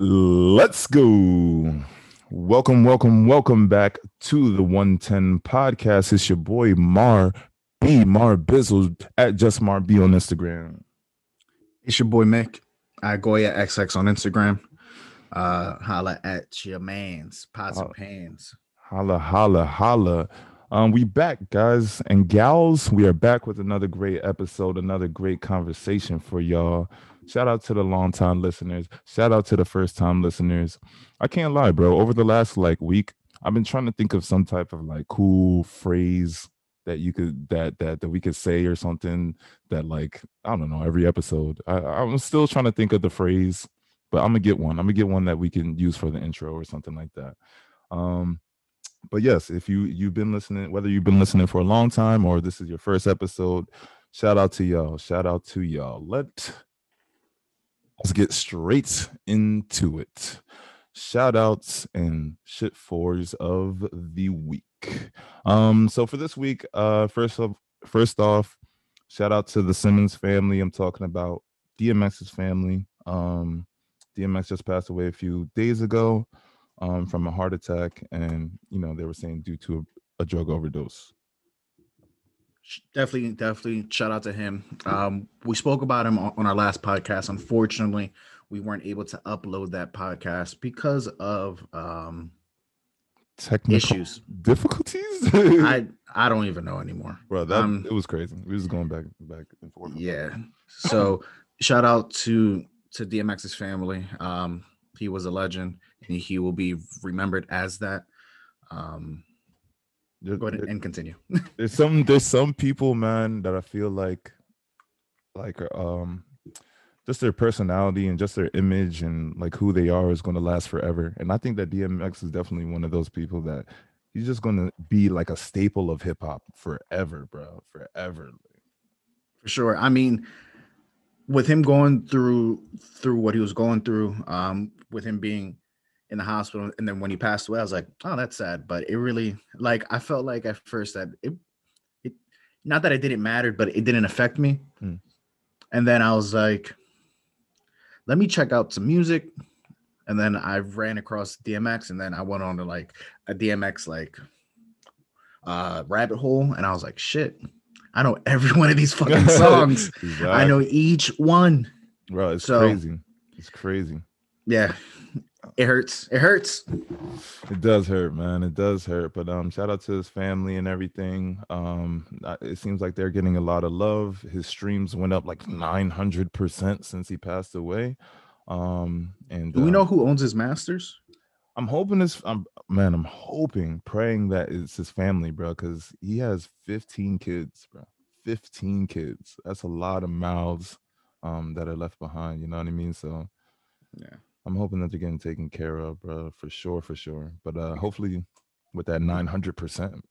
Let's go. Welcome back to the 110 podcast. It's your boy Mar Bizzle at Just Mar B on Instagram. It's your boy Mick at Goya XX on Instagram. Holla at your man's pots and pans. Holla. We back, guys and gals. We are back with another great episode, another great conversation for y'all. Shout out to the longtime listeners. Shout out to the first-time listeners. I can't lie, bro. Over the last week, I've been trying to think of some type of cool phrase that you could that we could say or something that I don't know, every episode. I'm still trying to think of the phrase, but I'm gonna get one. I'm gonna get one that we can use for the intro or something like that. But yes, if you've been listening, whether you've been listening for a long time or this is your first episode, shout out to y'all. Let's get straight into it. Shout outs and shit fours of the week. So for this week, first off, shout out to the Simmons family. I'm talking about DMX's family. DMX just passed away a few days ago. From a heart attack, and they were saying due to a drug overdose. Definitely shout out to him. We spoke about him on our last podcast. Unfortunately, we weren't able to upload that podcast because of technical issues, difficulties. I don't even know anymore, bro. It was crazy. We was going back and forth. Yeah. So shout out to DMX's family. He was a legend, and he will be remembered as that. Go ahead and continue. there's some people, man, that I feel just their personality and just their image and who they are is going to last forever. And I think that DMX is definitely one of those people that he's just going to be a staple of hip hop forever, bro. Forever. For sure. I mean, with him going through what he was going through, with him being in the hospital, and then when he passed away, I was like, "Oh, that's sad." But it really, I felt at first that it not that it didn't matter, but it didn't affect me. Mm. And then I was like, "Let me check out some music," and then I ran across DMX, and then I went on to a DMX rabbit hole, and I was like, "Shit. I know every one of these fucking songs." Exactly. I know each one. Bro, crazy. It's crazy. Yeah. It hurts. It does hurt, man. It does hurt. But shout out to his family and everything. It seems like they're getting a lot of love. His streams went up 900% since he passed away. And do we know who owns his masters? I'm hoping praying that it's his family, bro, because he has 15 kids, bro. 15 kids. That's a lot of mouths that are left behind, you know what I mean? So yeah, I'm hoping that they're getting taken care of, bro, for sure. But hopefully with that 900%, it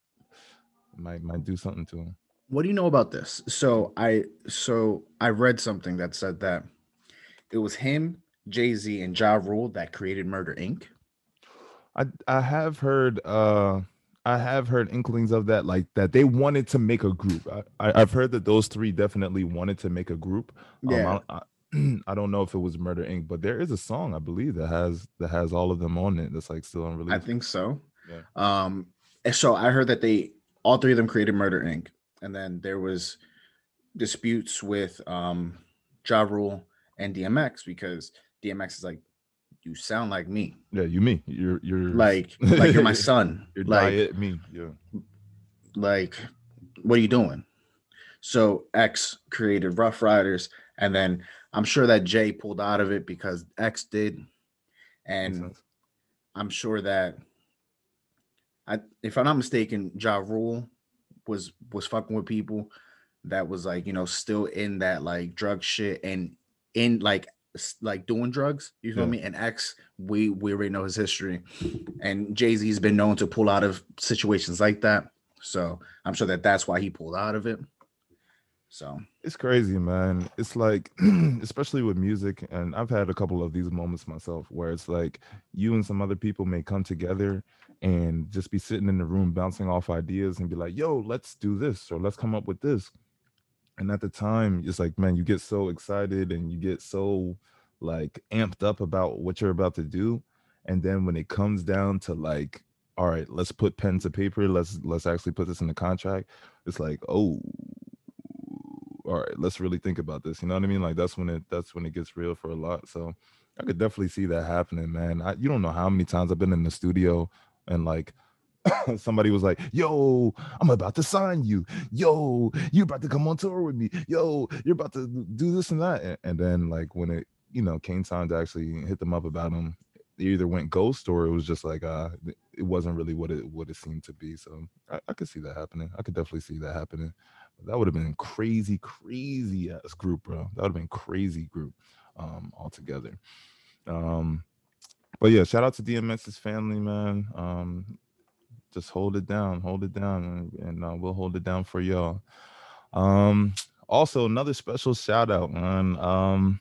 might do something to him. What do you know about this? So I read something that said that it was him, Jay-Z, and Ja Rule that created Murder Inc. I have heard inklings of that, that they wanted to make a group. I've heard that those three definitely wanted to make a group. Yeah. I don't know if it was Murder Inc., but there is a song I believe that has all of them on it. That's still unreleased. I think so. Yeah. So I heard that all three of them created Murder Inc., and then there was disputes with Ja Rule and DMX because DMX is "You sound like me. Yeah, you're like you're my son. You're diet, me. Yeah. What are you doing?" So X created Rough Riders, and then I'm sure that Jay pulled out of it because X did, and I'm sure that if I'm not mistaken, Ja Rule was fucking with people that was still in that drug shit and in doing drugs, you feel me? And X, we already know his history, and Jay-Z's been known to pull out of situations like that, so I'm sure that's why he pulled out of it. So it's crazy, man. It's especially with music, and I've had a couple of these moments myself where it's you and some other people may come together and just be sitting in the room bouncing off ideas and be like, "Yo, let's do this," or "Let's come up with this." And at the time, it's man, you get so excited and you get so like amped up about what you're about to do. And then when it comes down to like, all right, let's put pen to paper. Let's actually put this in the contract. It's like, oh, all right, let's really think about this. You know what I mean? Like that's when it gets real for a lot. So I could definitely see that happening, man. You don't know how many times I've been in the studio and like somebody was like, yo, I'm about to sign you. Yo, you're about to come on tour with me. Yo, you're about to do this and that. And then like when it, you know, came time to actually hit them up about them, it either went ghost or it was just like, it wasn't really what it seemed to be. So I could see that happening. I could definitely see that happening. That would have been crazy, crazy ass group, bro. That would have been crazy group altogether. But yeah, shout out to DMX's family, man. Just hold it down, and we'll hold it down for y'all. Also, another special shout out, man.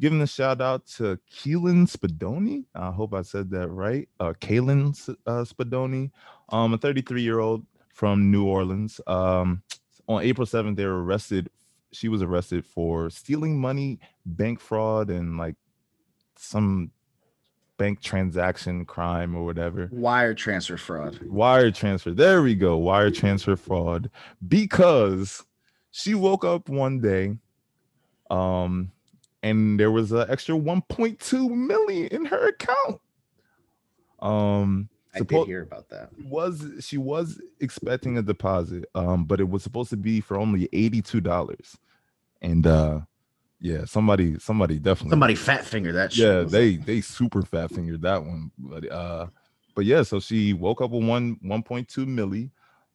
Giving a shout out to Keelan Spadoni. I hope I said that right. Kaelin Spadoni, a 33-year-old from New Orleans. On April 7th, they were arrested. She was arrested for stealing money, bank fraud, and like some bank transaction crime or whatever. Wire transfer fraud. There we go. Wire transfer fraud. Because she woke up one day and there was an extra 1.2 million in her account. I did hear about that. She was expecting a deposit, but it was supposed to be for only $82. And yeah, somebody fat fingered that shit. Yeah, they super fat fingered that one. But yeah, so she woke up with 1.2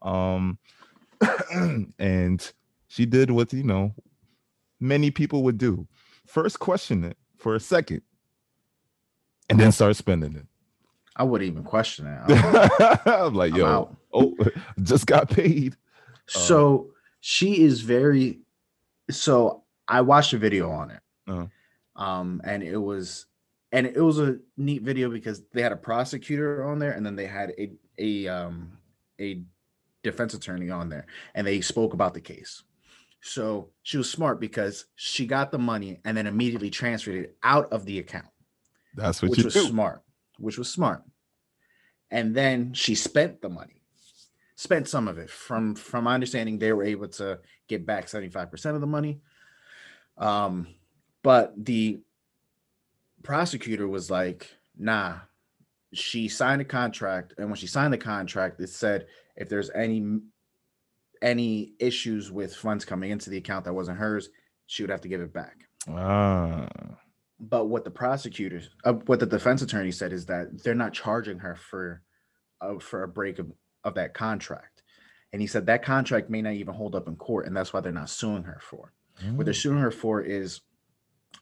milli. And she did what, you know, many people would do. First question it for a second and then start spending it. I wouldn't even question it. I'm like, yo, just got paid. So she is very. So I watched a video on it, and it was a neat video because they had a prosecutor on there, and then they had a defense attorney on there, and they spoke about the case. So she was smart because she got the money and then immediately transferred it out of the account. That's what you do. Which was smart. And then she spent the money, spent some of it. From my understanding, they were able to get back 75% of the money. But the prosecutor was like, nah, she signed a contract. And when she signed the contract, it said if there's any issues with funds coming into the account that wasn't hers, she would have to give it back. But what the prosecutors, what the defense attorney said is that they're not charging her for a break of that contract. And he said that contract may not even hold up in court, and that's why they're not suing her for. Mm. What they're suing her for is,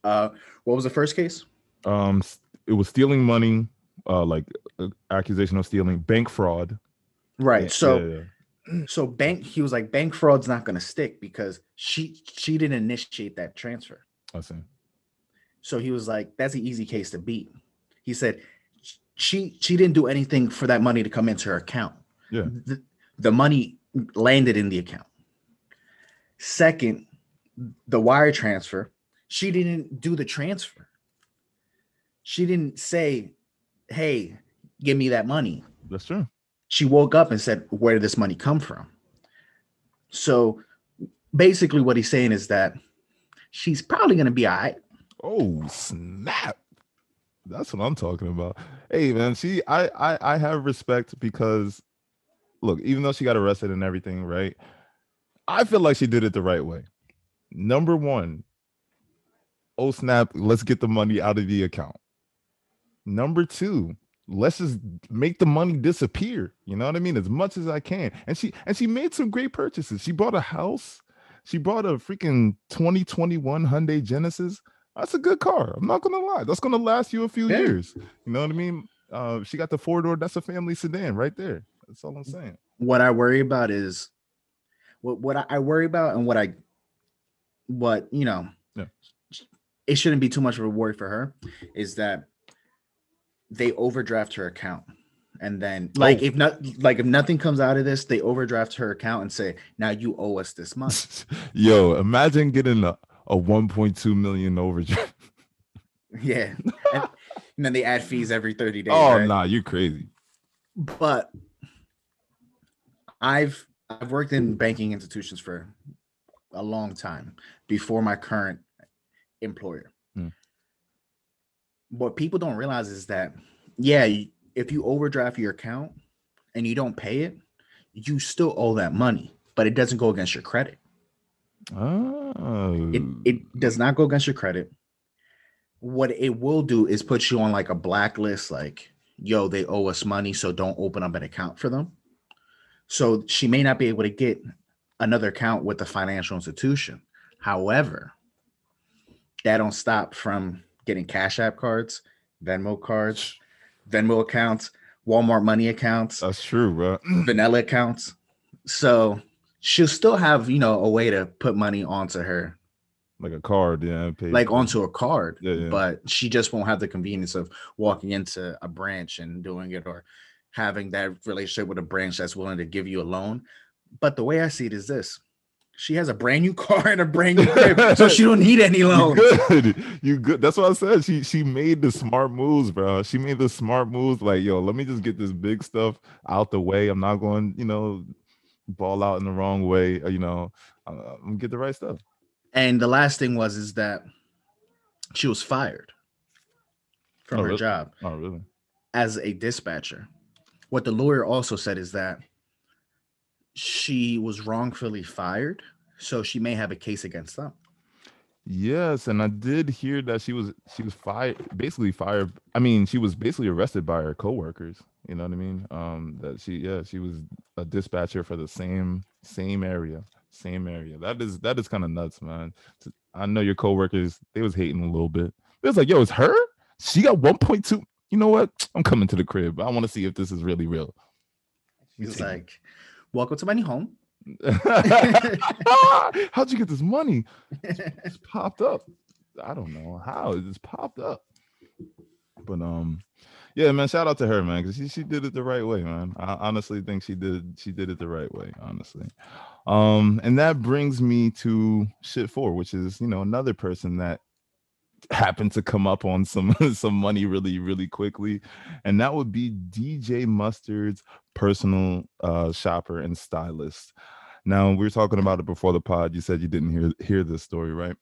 what was the first case? It was stealing money, like accusation of stealing, bank fraud. Right. Yeah, so bank. He was like, bank fraud's not going to stick because she didn't initiate that transfer. I see. So he was like, that's an easy case to beat. He said, she didn't do anything for that money to come into her account. Yeah. The money landed in the account. Second, the wire transfer, she didn't do the transfer. She didn't say, hey, give me that money. That's true. She woke up and said, where did this money come from? So basically what he's saying is that she's probably going to be all right. Oh snap! That's what I'm talking about. Hey man, I have respect because, look, even though she got arrested and everything, right? I feel like she did it the right way. Number one, oh snap, let's get the money out of the account. Number two, let's just make the money disappear. You know what I mean? As much as I can. And she made some great purchases. She bought a house. She bought a freaking 2021 Hyundai Genesis. That's a good car. I'm not gonna lie. That's gonna last you a few years. You know what I mean? She got the 4-door. That's a family sedan right there. That's all I'm saying. What I worry about is what it shouldn't be too much of a worry for her is that they overdraft her account. And then if nothing comes out of this, they overdraft her account and say, now you owe us this month. Yo, imagine getting a 1.2 million overdraft. Yeah. And then they add fees every 30 days. Oh, right? Nah, you crazy. But I've worked in banking institutions for a long time before my current employer. Mm. What people don't realize is that, yeah, if you overdraft your account and you don't pay it, you still owe that money, but it doesn't go against your credit. Oh. It does not go against your credit. What it will do is put you on like a blacklist, like, yo, they owe us money, so don't open up an account for them. So she may not be able to get another account with the financial institution. However, that don't stop from getting Cash App cards, Venmo cards, Venmo accounts, Walmart money accounts. That's true, bro. Vanilla accounts. So she'll still have, you know, a way to put money onto her. Like a card, yeah. Like onto a card. Yeah. But she just won't have the convenience of walking into a branch and doing it, or having that relationship with a branch that's willing to give you a loan. But the way I see it is this. She has a brand new car and a brand new crib, so she don't need any loans. You good. That's what I said. She made the smart moves, bro. She made the smart moves. Like, yo, let me just get this big stuff out the way. I'm not going, you know, ball out in the wrong way. You know, I'm gonna get the right stuff. And the last thing is that she was fired from her job. Oh, really? As a dispatcher. What the lawyer also said is that she was wrongfully fired, so she may have a case against them. Yes, and I did hear that she was fired, basically fired. I mean, she was basically arrested by her coworkers. You know what I mean? She was a dispatcher for the same area. That is kind of nuts, man. I know your coworkers, they was hating a little bit. It was like, yo, it's her. She got 1.2. You know what? I'm coming to the crib. I want to see if this is really real. She's like, welcome to my new home. How'd you get this money? It's popped up. I don't know how it just popped up. But yeah, man, shout out to her, man, because she did it the right way, man. I honestly think she did it the right way, honestly. And that brings me to Shit4, which is, you know, another person that happened to come up on some money really, really quickly, and that would be DJ Mustard's personal shopper and stylist. Now, we were talking about it before the pod. You said you didn't hear this story, right?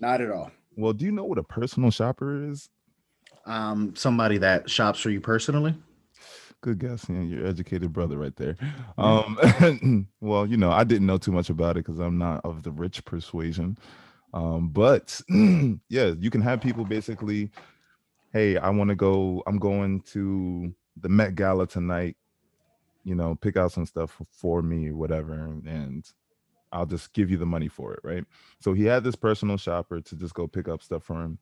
Not at all. Well, do you know what a personal shopper is? Somebody that shops for you personally. Good guess. Yeah, your educated brother right there. Well, you know, I didn't know too much about it because I'm not of the rich persuasion. But yeah, you can have people basically, hey, I'm going to the Met Gala tonight, you know, pick out some stuff for me, whatever, and I'll just give you the money for it, right? So he had this personal shopper to just go pick up stuff for him,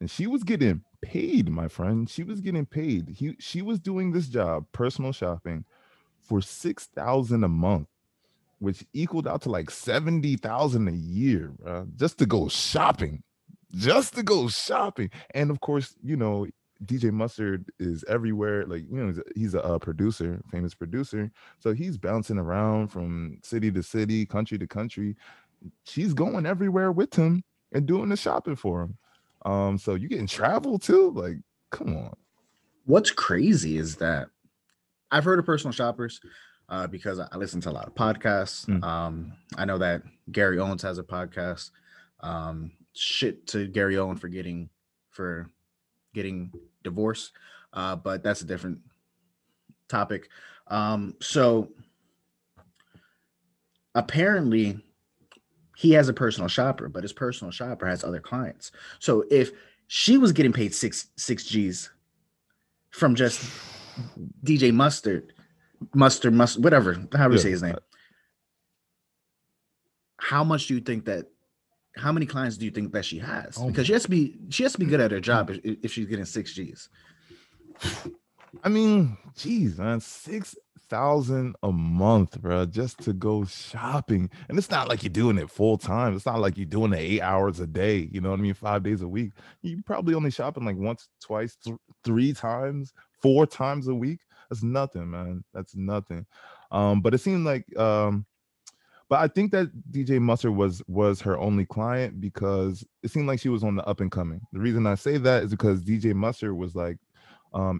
and she was getting paid, my friend. She was getting paid. She was doing this job, personal shopping, for $6,000 a month, which equaled out to like $70,000 a year, bro, just to go shopping. And of course, you know, DJ Mustard is everywhere. Like, you know, he's a producer, famous producer. So he's bouncing around from city to city, country to country. She's going everywhere with him and doing the shopping for him. So you getting travel too? Like, come on. What's crazy is that I've heard of personal shoppers, because I listen to a lot of podcasts. I know that Gary Owens has a podcast. Shit to Gary Owens for getting divorced, but that's a different topic. So apparently he has a personal shopper, but his personal shopper has other clients. So if she was getting paid six G's from just DJ Mustard, whatever, however you say his name. How many clients do you think that she has? Oh, because she has to be good at her job if she's getting six G's. I mean, geez, man, 6,000 a month, bro, just to go shopping. And it's not like you're doing it full time. It's not like you're doing it 8 hours a day. You know what I mean? 5 days a week. You probably only shopping like once, twice, three times, 4 times a week. That's nothing, man. That's nothing. But it seemed like But I think that DJ Mustard was her only client because it seemed like she was on the up and coming. The reason I say that is because DJ Mustard was like,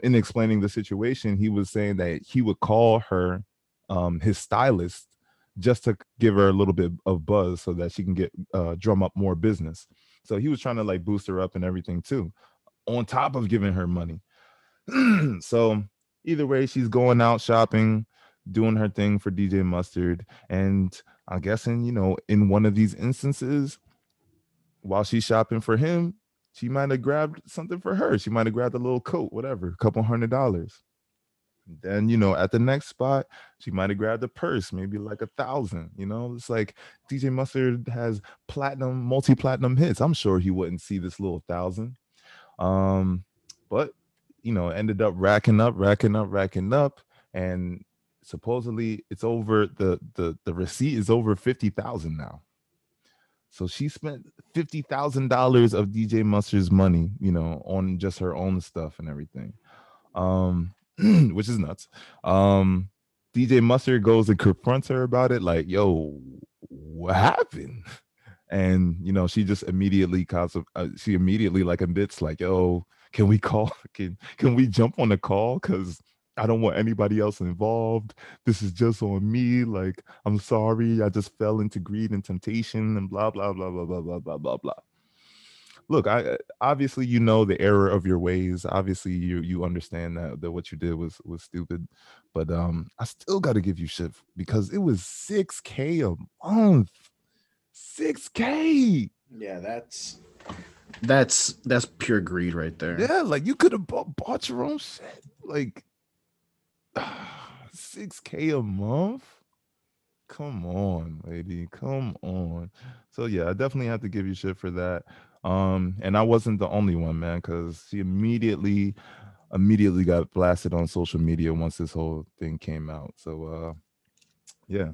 in explaining the situation, he was saying that he would call her, his stylist, just to give her a little bit of buzz so that she can get drum up more business. So he was trying to like boost her up and everything too, on top of giving her money. So either way, she's going out shopping, doing her thing for DJ Mustard. And I'm guessing, you know, in one of these instances, while she's shopping for him, she might have grabbed something for her. She might have grabbed a little coat, whatever, a couple $100. Then, you know, at the next spot, she might have grabbed a purse, maybe like $1,000. You know, it's like DJ Mustard has platinum, multi-platinum hits. I'm sure he wouldn't see this little $1,000. But, you know, ended up racking up. And supposedly it's over, the receipt is over $50,000 now. So she spent $50,000 of DJ Mustard's money, you know, on just her own stuff and everything. Which is nuts. DJ Mustard goes and confronts her about it, like, yo, what happened? And, you know, she just immediately like admits, like, yo, can we call? Can we jump on a call? Because I don't want anybody else involved. This is just on me. Like, I'm sorry. I just fell into greed and temptation and blah, blah, blah, blah, blah, blah, blah, blah, blah. Look, I obviously, you know, the error of your ways. Obviously, you understand that what you did was stupid. But I still got to give you shit because it was $6,000 a month. $6,000. Yeah, that's pure greed right there. Yeah, like you could have bought your own shit. Like $6,000 a month. Come on, lady. Come on. So yeah, I definitely have to give you shit for that. And I wasn't the only one, man, because she immediately got blasted on social media once this whole thing came out. So yeah,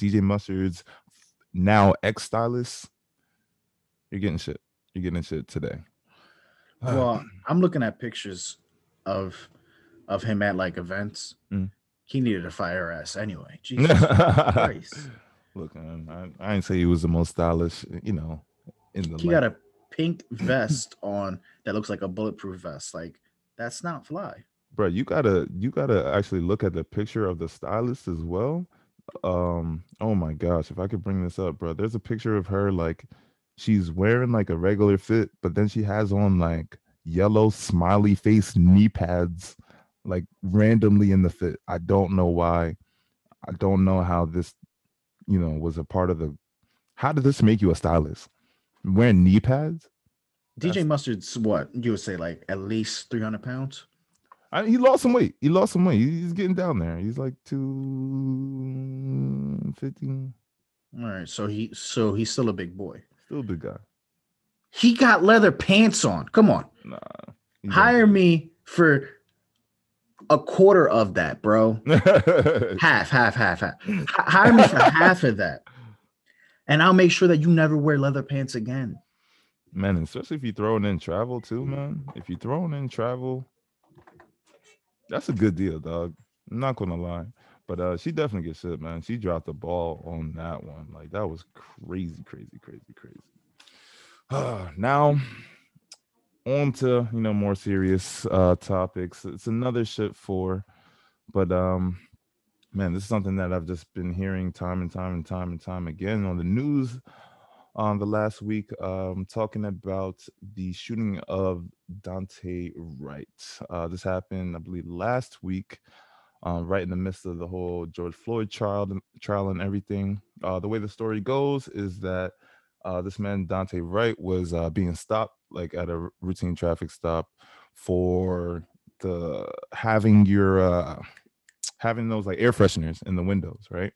DJ Mustard's now ex-stylist, you're getting shit today. Well, I'm looking at pictures of him at like events. He needed to fire ass anyway. Jesus Christ. Look, man, I didn't say he was the most stylish, you know, in the he got a pink vest on that looks like a bulletproof vest. Like, that's not fly, bro. You gotta actually look at the picture of the stylist as well. Oh my gosh, if I could bring this up, bro. There's a picture of her, like she's wearing like a regular fit, but then she has on like yellow smiley face knee pads, like randomly in the fit. I don't know why. I don't know how this, you know, was a part of the. How did this make you a stylist? Wearing knee pads? DJ Mustard's what? You would say like at least 300 pounds? He lost some weight. He's getting down there. He's like 215. All right. So he's still a big boy. Still a big guy. He got leather pants on. Come on. Nah. Hire me for a quarter of that, bro. half. Hire me for half of that. And I'll make sure that you never wear leather pants again. Man, especially if you're throwing in travel too, man. If you're throwing in travel, that's a good deal, dog. I'm not going to lie. But she definitely gets shit, man. She dropped the ball on that one. Like, that was crazy. Now, on to, you know, more serious topics. It's another shit for, but... Man, this is something that I've just been hearing time and time again on the news on the last week, talking about the shooting of Dante Wright. This happened, I believe, last week, right in the midst of the whole George Floyd trial and everything. The way the story goes is that this man, Dante Wright, was being stopped like at a routine traffic stop for having those like air fresheners in the windows, right?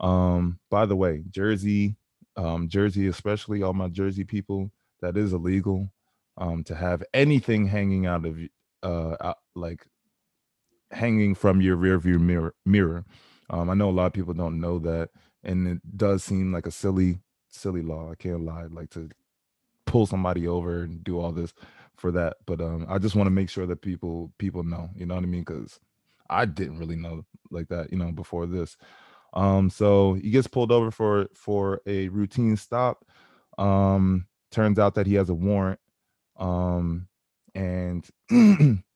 By the way, Jersey, especially all my Jersey people, that is illegal to have anything hanging out of like hanging from your rear view mirror. I know a lot of people don't know that, and it does seem like a silly law. I can't lie, like to pull somebody over and do all this for that. But I just want to make sure that people know, you know what I mean? Because I didn't really know like that, you know, before this. So he gets pulled over for a routine stop. Turns out that he has a warrant. And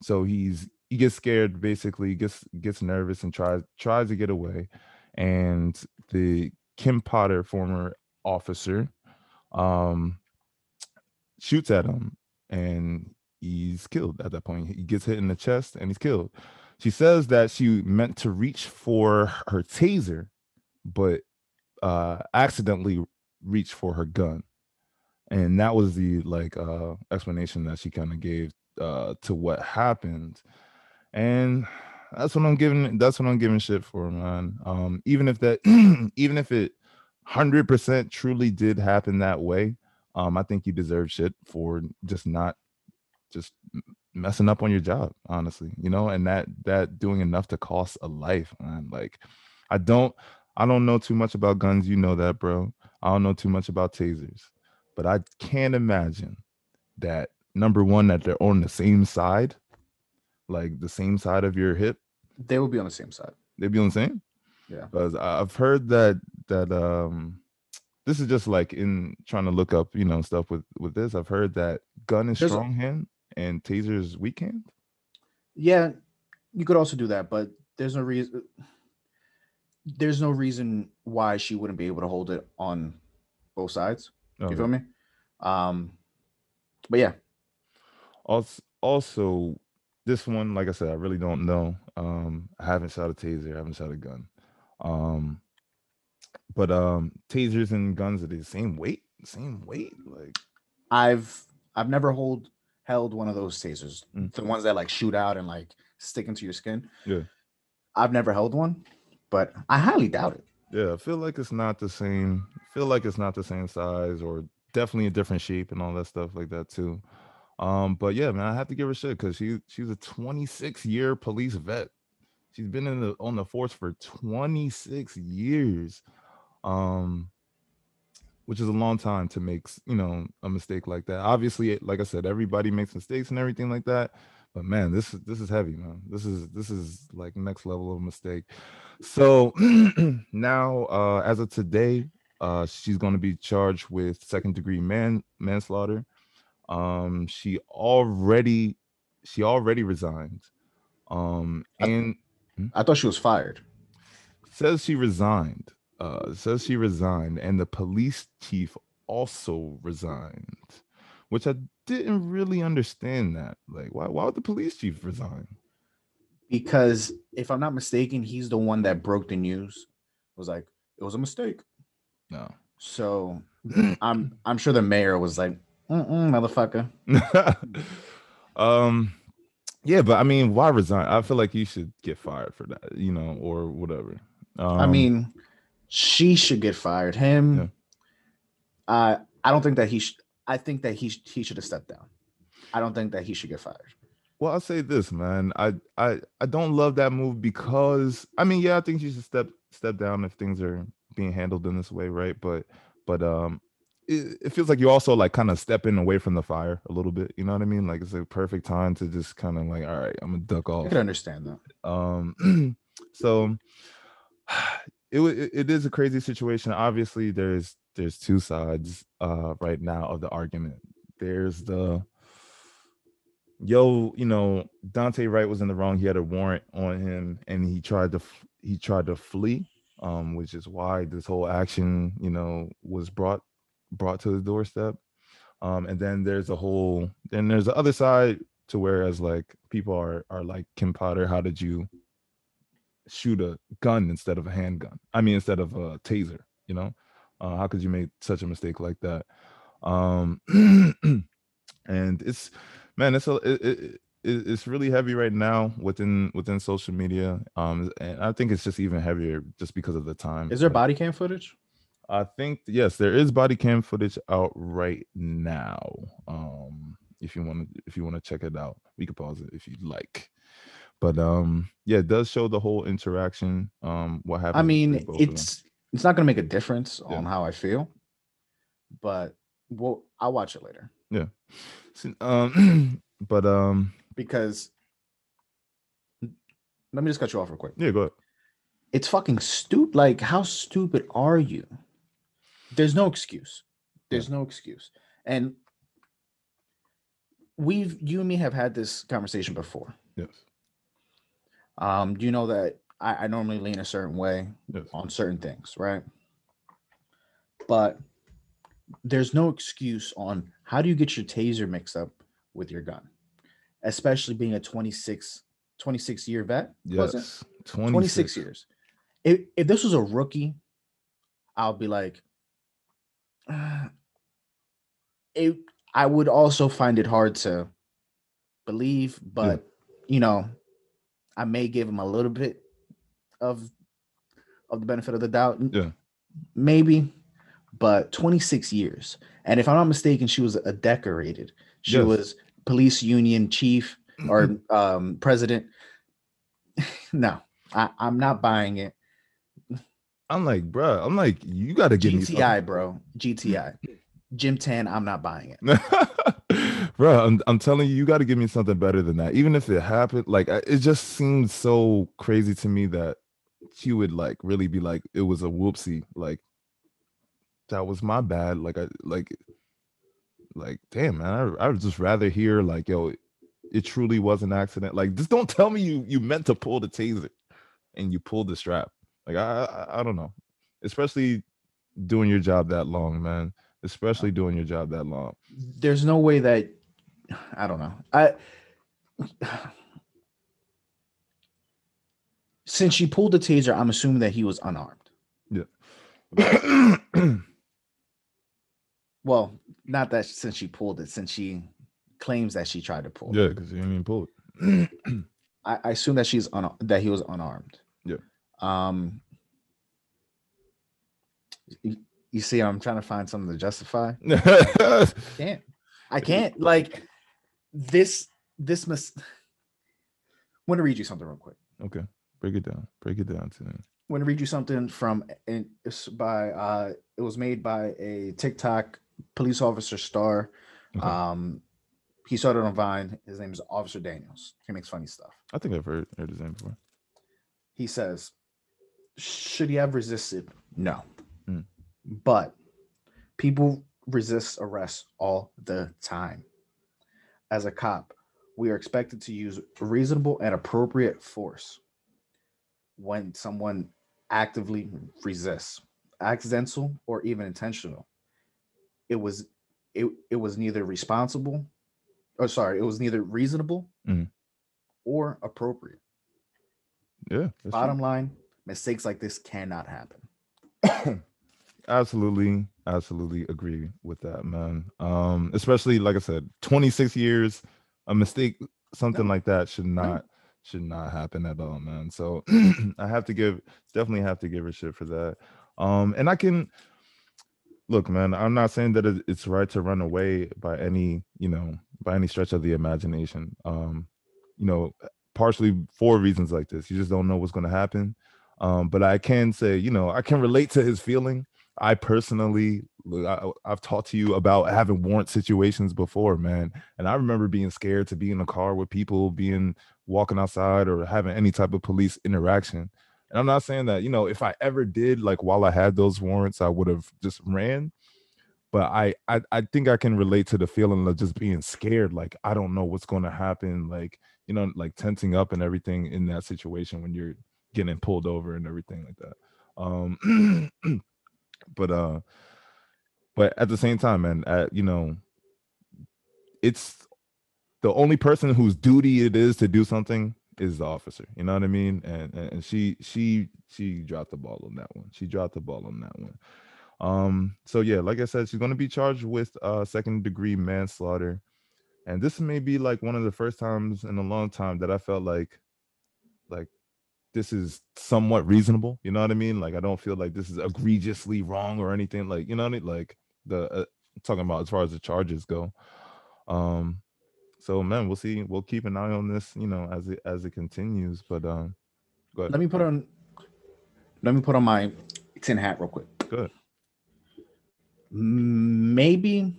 so he gets scared, basically gets nervous and tries to get away. And the Kim Potter, former officer, shoots at him, and he's killed at that point. He gets hit in the chest and he's killed. She says that she meant to reach for her taser, but accidentally reached for her gun. And that was the explanation that she kind of gave to what happened. And that's what I'm giving shit for, man. Even if it 100% truly did happen that way, I think you deserve shit for just not just messing up on your job, honestly, you know, and that doing enough to cost a life, man. Like, I don't know too much about guns, you know that, bro. I don't know too much about tasers. But I can't imagine that, number one, that they're on the same side, like the same side of your hip. They will be on the same side. They'd be on the same? Yeah. Because I've heard that this is just like in trying to look up, you know, stuff with this. I've heard that gun is strong hand and taser is weak hand. Yeah, you could also do that, but there's no reason. There's no reason why she wouldn't be able to hold it on both sides. You feel me? But yeah. Also, this one, like I said, I really don't know. I haven't shot a taser. I haven't shot a gun. But tasers and guns are the same weight. Like, I've never held one of those tasers, the ones that like shoot out and like stick into your skin. Yeah, I've never held one, but I highly doubt it. Yeah, I feel like it's not the same. Feel like it's not the same size, or definitely a different shape and all that stuff like that too. But yeah, man, I have to give her shit because she's a 26-year police vet. She's been on the force for 26 years, which is a long time to make, you know, a mistake like that. Obviously, like I said, everybody makes mistakes and everything like that. But man, this is heavy, man. This is like next level of mistake. So now, as of today, she's going to be charged with second-degree manslaughter. She already resigned. I thought she was fired. Says she resigned, and the police chief also resigned, which I didn't really understand that. Like, why would the police chief resign? Because if I'm not mistaken, he's the one that broke the news. It was like, it was a mistake. No. So I'm sure the mayor was like, motherfucker. Yeah, but I mean, why resign? I feel like you should get fired for that, you know, or whatever. I mean, she should get fired. Him. Yeah. I don't think that he should. I think that he should have stepped down. I don't think that he should get fired. Well, I'll say this, man. I don't love that move because, I mean, yeah, I think you should step down if things are being handled in this way, right? But it feels like you're also like kind of stepping away from the fire a little bit. You know what I mean? Like, it's a perfect time to just kind of like, all right, I'm gonna duck off. I can understand that. So it is a crazy situation. Obviously, there's two sides right now of the argument. There's the, you know, Dante Wright was in the wrong. He had a warrant on him, and he tried to flee, which is why this whole action, you know, was brought to the doorstep. And then there's the other side to whereas like people are like, Kim Potter, how did you shoot a gun instead of a handgun? I mean, instead of a taser, you know? How could you make such a mistake like that? And it's really heavy right now within social media. And I think it's just even heavier just because of the time. Is there body cam footage? I think, yes, there is body cam footage out right now. If you want to check it out, we could pause it if you'd like. But yeah, it does show the whole interaction. What happened? I mean, it's not going to make a difference on how I feel, but I'll watch it later. Yeah. Because let me just cut you off real quick. Yeah, go ahead. it's fucking stupid. Like, how stupid are you? There's no excuse. There's no excuse. And you and me have had this conversation before. Yes. You know that I normally lean a certain way on certain things, right? But there's no excuse on how do you get your taser mixed up with your gun, especially being a 26-year vet. Yes, 26 years. If this was a rookie, I'll be like, I would also find it hard to believe, but you know, I may give him a little bit of the benefit of the doubt. Yeah, maybe, but 26 years. And if I'm not mistaken, she was a decorated. She was police union chief or president. No, I'm not buying it. I'm like, you got to give me GTI, bro. GTI. Jim Tan, I'm not buying it. Bro, I'm telling you, you got to give me something better than that. Even if it happened, like, it just seemed so crazy to me that she would, like, really be like, it was a whoopsie. Like, that was my bad. Like, damn, man, I would just rather hear, like, yo, it truly was an accident. Like, just don't tell me you meant to pull the taser and you pulled the strap. Like, I don't know. Especially doing your job that long, man. There's no way that, I don't know. Since she pulled the taser, I'm assuming that he was unarmed. Yeah. Well, not that since she pulled it, since she claims that she tried to pull it. Yeah, because he didn't even pull it. I assume that he was unarmed. Yeah. You see, I'm trying to find something to justify. I can't. Like, this must. I want to read you something real quick. Okay, break it down to me. I want to read you something it was made by a TikTok police officer star. Okay. He started on Vine. His name is Officer Daniels. He makes funny stuff. I think I've heard his name before. He says, should he have resisted? No. But people resist arrest all the time. As a cop, we are expected to use reasonable and appropriate force when someone actively resists, accidental or even intentional. It was neither reasonable or appropriate. Yeah. Bottom line, mistakes like this cannot happen. Absolutely agree with that, man. Especially, like I said, 26 years, a mistake, something like that should not happen at all, man. So I definitely have to give her shit for that. And I can look, man, I'm not saying that it's right to run away by any stretch of the imagination. Partially for reasons like this, you just don't know what's going to happen. But I can say, I can relate to his feeling. I personally, I've talked to you about having warrant situations before, man. And I remember being scared to be in a car with people, walking outside or having any type of police interaction. And I'm not saying that, if I ever did, like while I had those warrants, I would have just ran. But I think I can relate to the feeling of just being scared. Like, I don't know what's going to happen. Like, like tensing up and everything in that situation when you're getting pulled over and everything like that. But at the same time, man, it's the only person whose duty it is to do something is the officer. You know what I mean? And she dropped the ball on that one. So yeah, like I said, she's going to be charged with second-degree manslaughter. And this may be like one of the first times in a long time that I felt like this is somewhat reasonable. You know what I mean? Like, I don't feel like this is egregiously wrong or anything. Like, you know what I mean? Like, talking about as far as the charges go. So, man, we'll see. We'll keep an eye on this, as it continues. But go ahead. Let me put on my tin hat real quick. Good. Maybe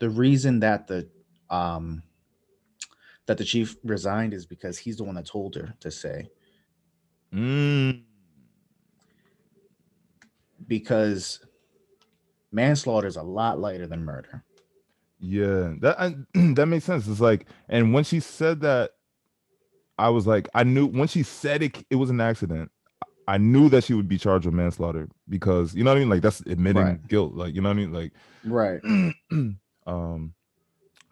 the reason that the chief resigned is because he's the one that told her to say Because manslaughter is a lot lighter than murder. Yeah, that makes sense. It's like, and when she said that, I was like, I knew when she said it was an accident. I knew that she would be charged with manslaughter because, you know what I mean? Like, that's admitting guilt. Like, you know what I mean? Like, right.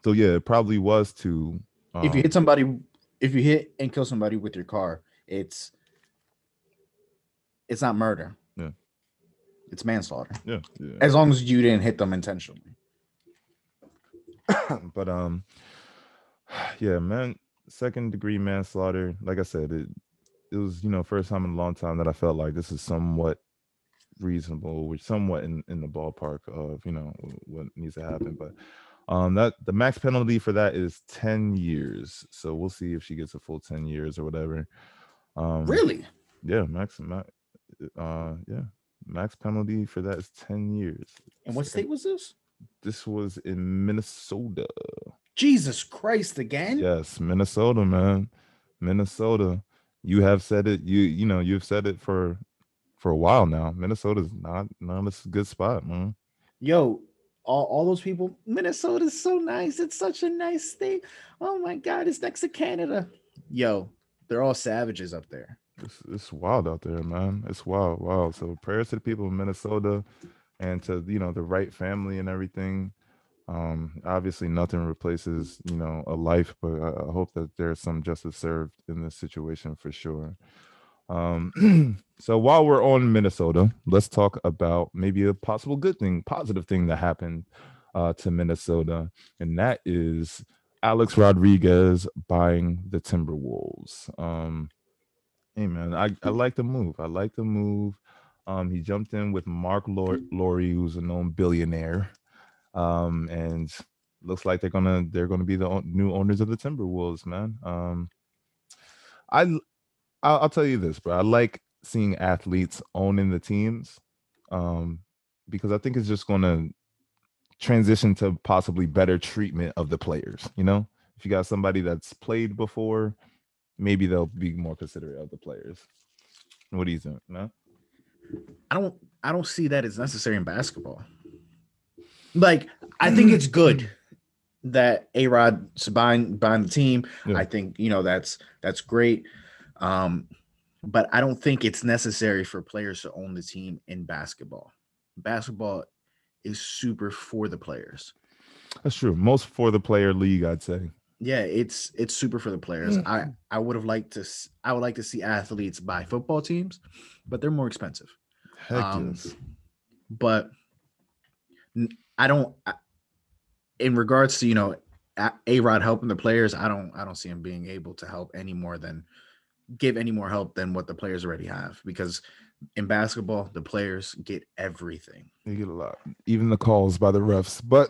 So yeah, it probably was to. If you hit and kill somebody with your car, it's not murder. Yeah. It's manslaughter. Yeah. As long as you didn't hit them intentionally. But yeah, man, second degree manslaughter. Like I said, it was, you know, first time in a long time that I felt like this is somewhat reasonable, which somewhat in the ballpark of, you know, what needs to happen. But that the max penalty for that is 10 years. So we'll see if she gets a full 10 years or whatever. Really? Yeah, max penalty for that is 10 years. And what state was this? This was in Minnesota. Jesus Christ, again? Yes, Minnesota, man. Minnesota. You have said it. You know, you've said it for a while now. Minnesota's not a good spot, man. Yo, all those people, Minnesota's so nice. It's such a nice state. Oh my God, it's next to Canada. Yo, they're all savages up there. It's wild out there, man. It's wild, wild. So prayers to the people of Minnesota and to, you know, the Wright family and everything. Obviously nothing replaces, you know, a life, but I hope that there's some justice served in this situation for sure. So while we're on Minnesota, let's talk about maybe a possible positive thing that happened to Minnesota. And that is Alex Rodriguez buying the Timberwolves. Hey man, I like the move. He jumped in with Mark Laurie, who's a known billionaire. And looks like they're gonna be the new owners of the Timberwolves, man. I'll tell you this, bro. I like seeing athletes owning the teams, because I think it's just gonna transition to possibly better treatment of the players. You know, if you got somebody that's played before, maybe they'll be more considerate of the players. What do you think, man? I don't see that as necessary in basketball. Like, I think it's good that A-Rod's buying the team. Yeah. I think, you know, that's great. But I don't think it's necessary for players to own the team in basketball. Basketball is super for the players. That's true. Most for the player league, I'd say. Yeah, it's super for the players. Mm-hmm. I would like to see athletes buy football teams, but they're more expensive. Heck yes. But I don't, in regards to, you know, A-Rod helping the players, I don't see him being able to help any more than give any more help than what the players already have, because in basketball the players get everything. They get a lot, even the calls by the refs. But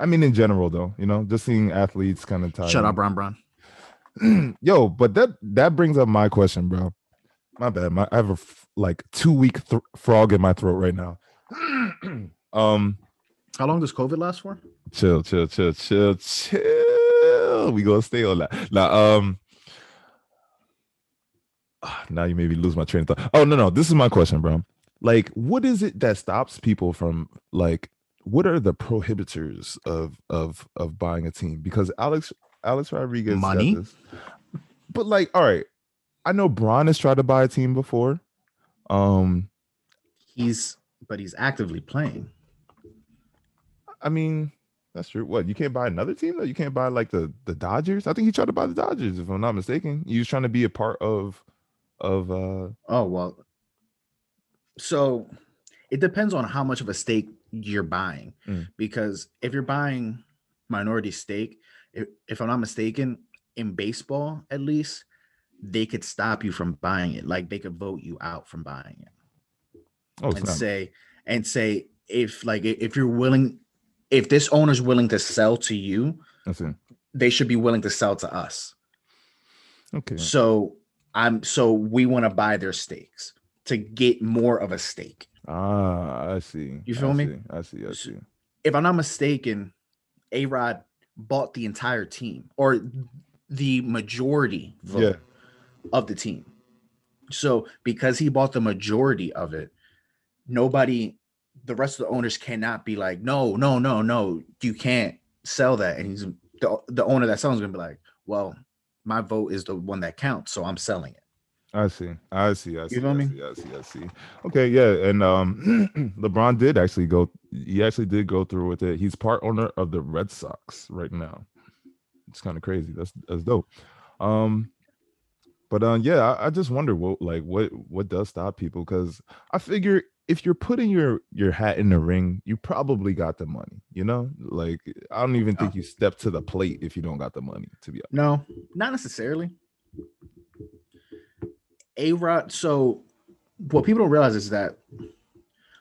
I mean, in general though, you know, just seeing athletes kind of tired. Shut up, Bron. Yo, but that brings up my question, bro. My bad. I have a like 2-week frog in my throat right now. How long does COVID last for? Chill. We gonna stay on that. Now you made me lose my train of thought. Oh no, this is my question, bro. Like, what is it that stops people from, like, what are the prohibitors of buying a team? Because Alex Rodriguez money. Got this. But like, all right, I know Bron has tried to buy a team before. He's actively playing. I mean, that's true. What, you can't buy another team though? You can't buy like the Dodgers? I think he tried to buy the Dodgers, if I'm not mistaken. He was trying to be a part of Oh well. So it depends on how much of a stake you're buying. Mm. Because if you're buying minority stake, if I'm not mistaken, in baseball at least, they could stop you from buying it. Like, they could vote you out from buying it. Oh, and snap. say if you're willing. If this owner's willing to sell to you, they should be willing to sell to us. Okay. So we want to buy their stakes to get more of a stake. Ah, I see. You feel me? I see. If I'm not mistaken, A-Rod bought the entire team, or the majority vote of the team. So because he bought the majority of it, nobody, the rest of the owners cannot be like, no, you can't sell that. And he's the owner that's selling is going to be like, well, my vote is the one that counts, so I'm selling it. I see. You know what I mean? I see. Okay, yeah, and LeBron did actually go. He actually did go through with it. He's part owner of the Red Sox right now. It's kind of crazy. That's dope. I just wonder what does stop people? Because I figure if you're putting your hat in the ring, you probably got the money. You know, like I don't even think you step to the plate if you don't got the money. To be honest, no, not necessarily. A-Rod, so what people don't realize is that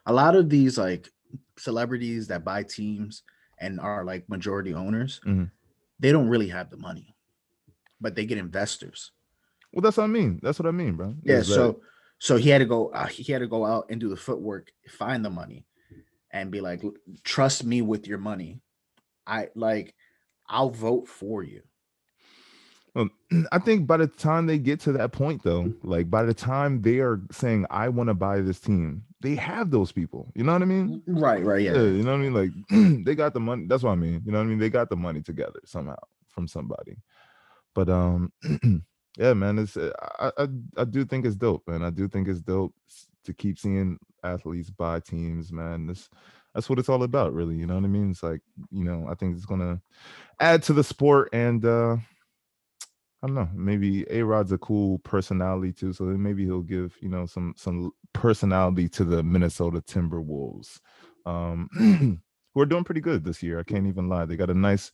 a lot of these like celebrities that buy teams and are like majority owners, mm-hmm. they don't really have the money, but they get investors. Well, that's what I mean. That's what I mean, bro. Yeah. So he had to go. He had to go out and do the footwork, find the money, and be like, "Trust me with your money. I'll vote for you." I think by the time they get to that point, though, like by the time they are saying, I want to buy this team, they have those people. You know what I mean? Right. Yeah. You know what I mean? Like they got the money. That's what I mean. You know what I mean? They got the money together somehow from somebody. But yeah, man, it's I do think it's dope, man. I do think it's dope to keep seeing athletes buy teams, man. That's what it's all about, really. You know what I mean? It's like, you know, I think it's going to add to the sport and, I don't know. Maybe A-Rod's a cool personality too, so then maybe he'll give some personality to the Minnesota Timberwolves, who are doing pretty good this year. I can't even lie; they got a nice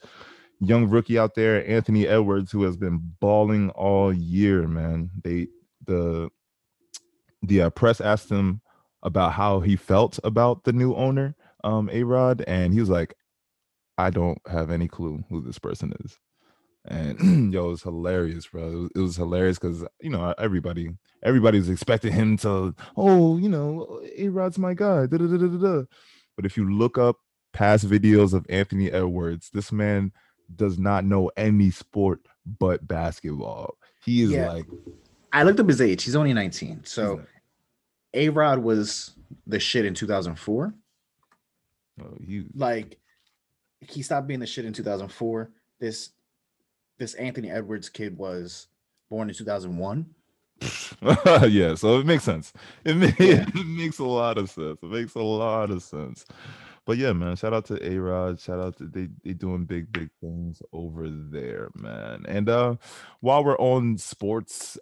young rookie out there, Anthony Edwards, who has been balling all year. Man, the press asked him about how he felt about the new owner, A-Rod, and he was like, "I don't have any clue who this person is." And yo, it was hilarious, bro. It was hilarious because everybody's expecting him to, A-Rod's my guy. Da-da-da-da-da. But if you look up past videos of Anthony Edwards, this man does not know any sport but basketball. He is I looked up his age. He's only 19. So A-Rod was the shit in 2004. Oh, he stopped being the shit in 2004. This Anthony Edwards kid was born in 2001. Yeah, so it makes sense. It makes a lot of sense. But yeah, man, shout out to A-Rod. Shout out to they doing big, big things over there, man. And while we're on sports,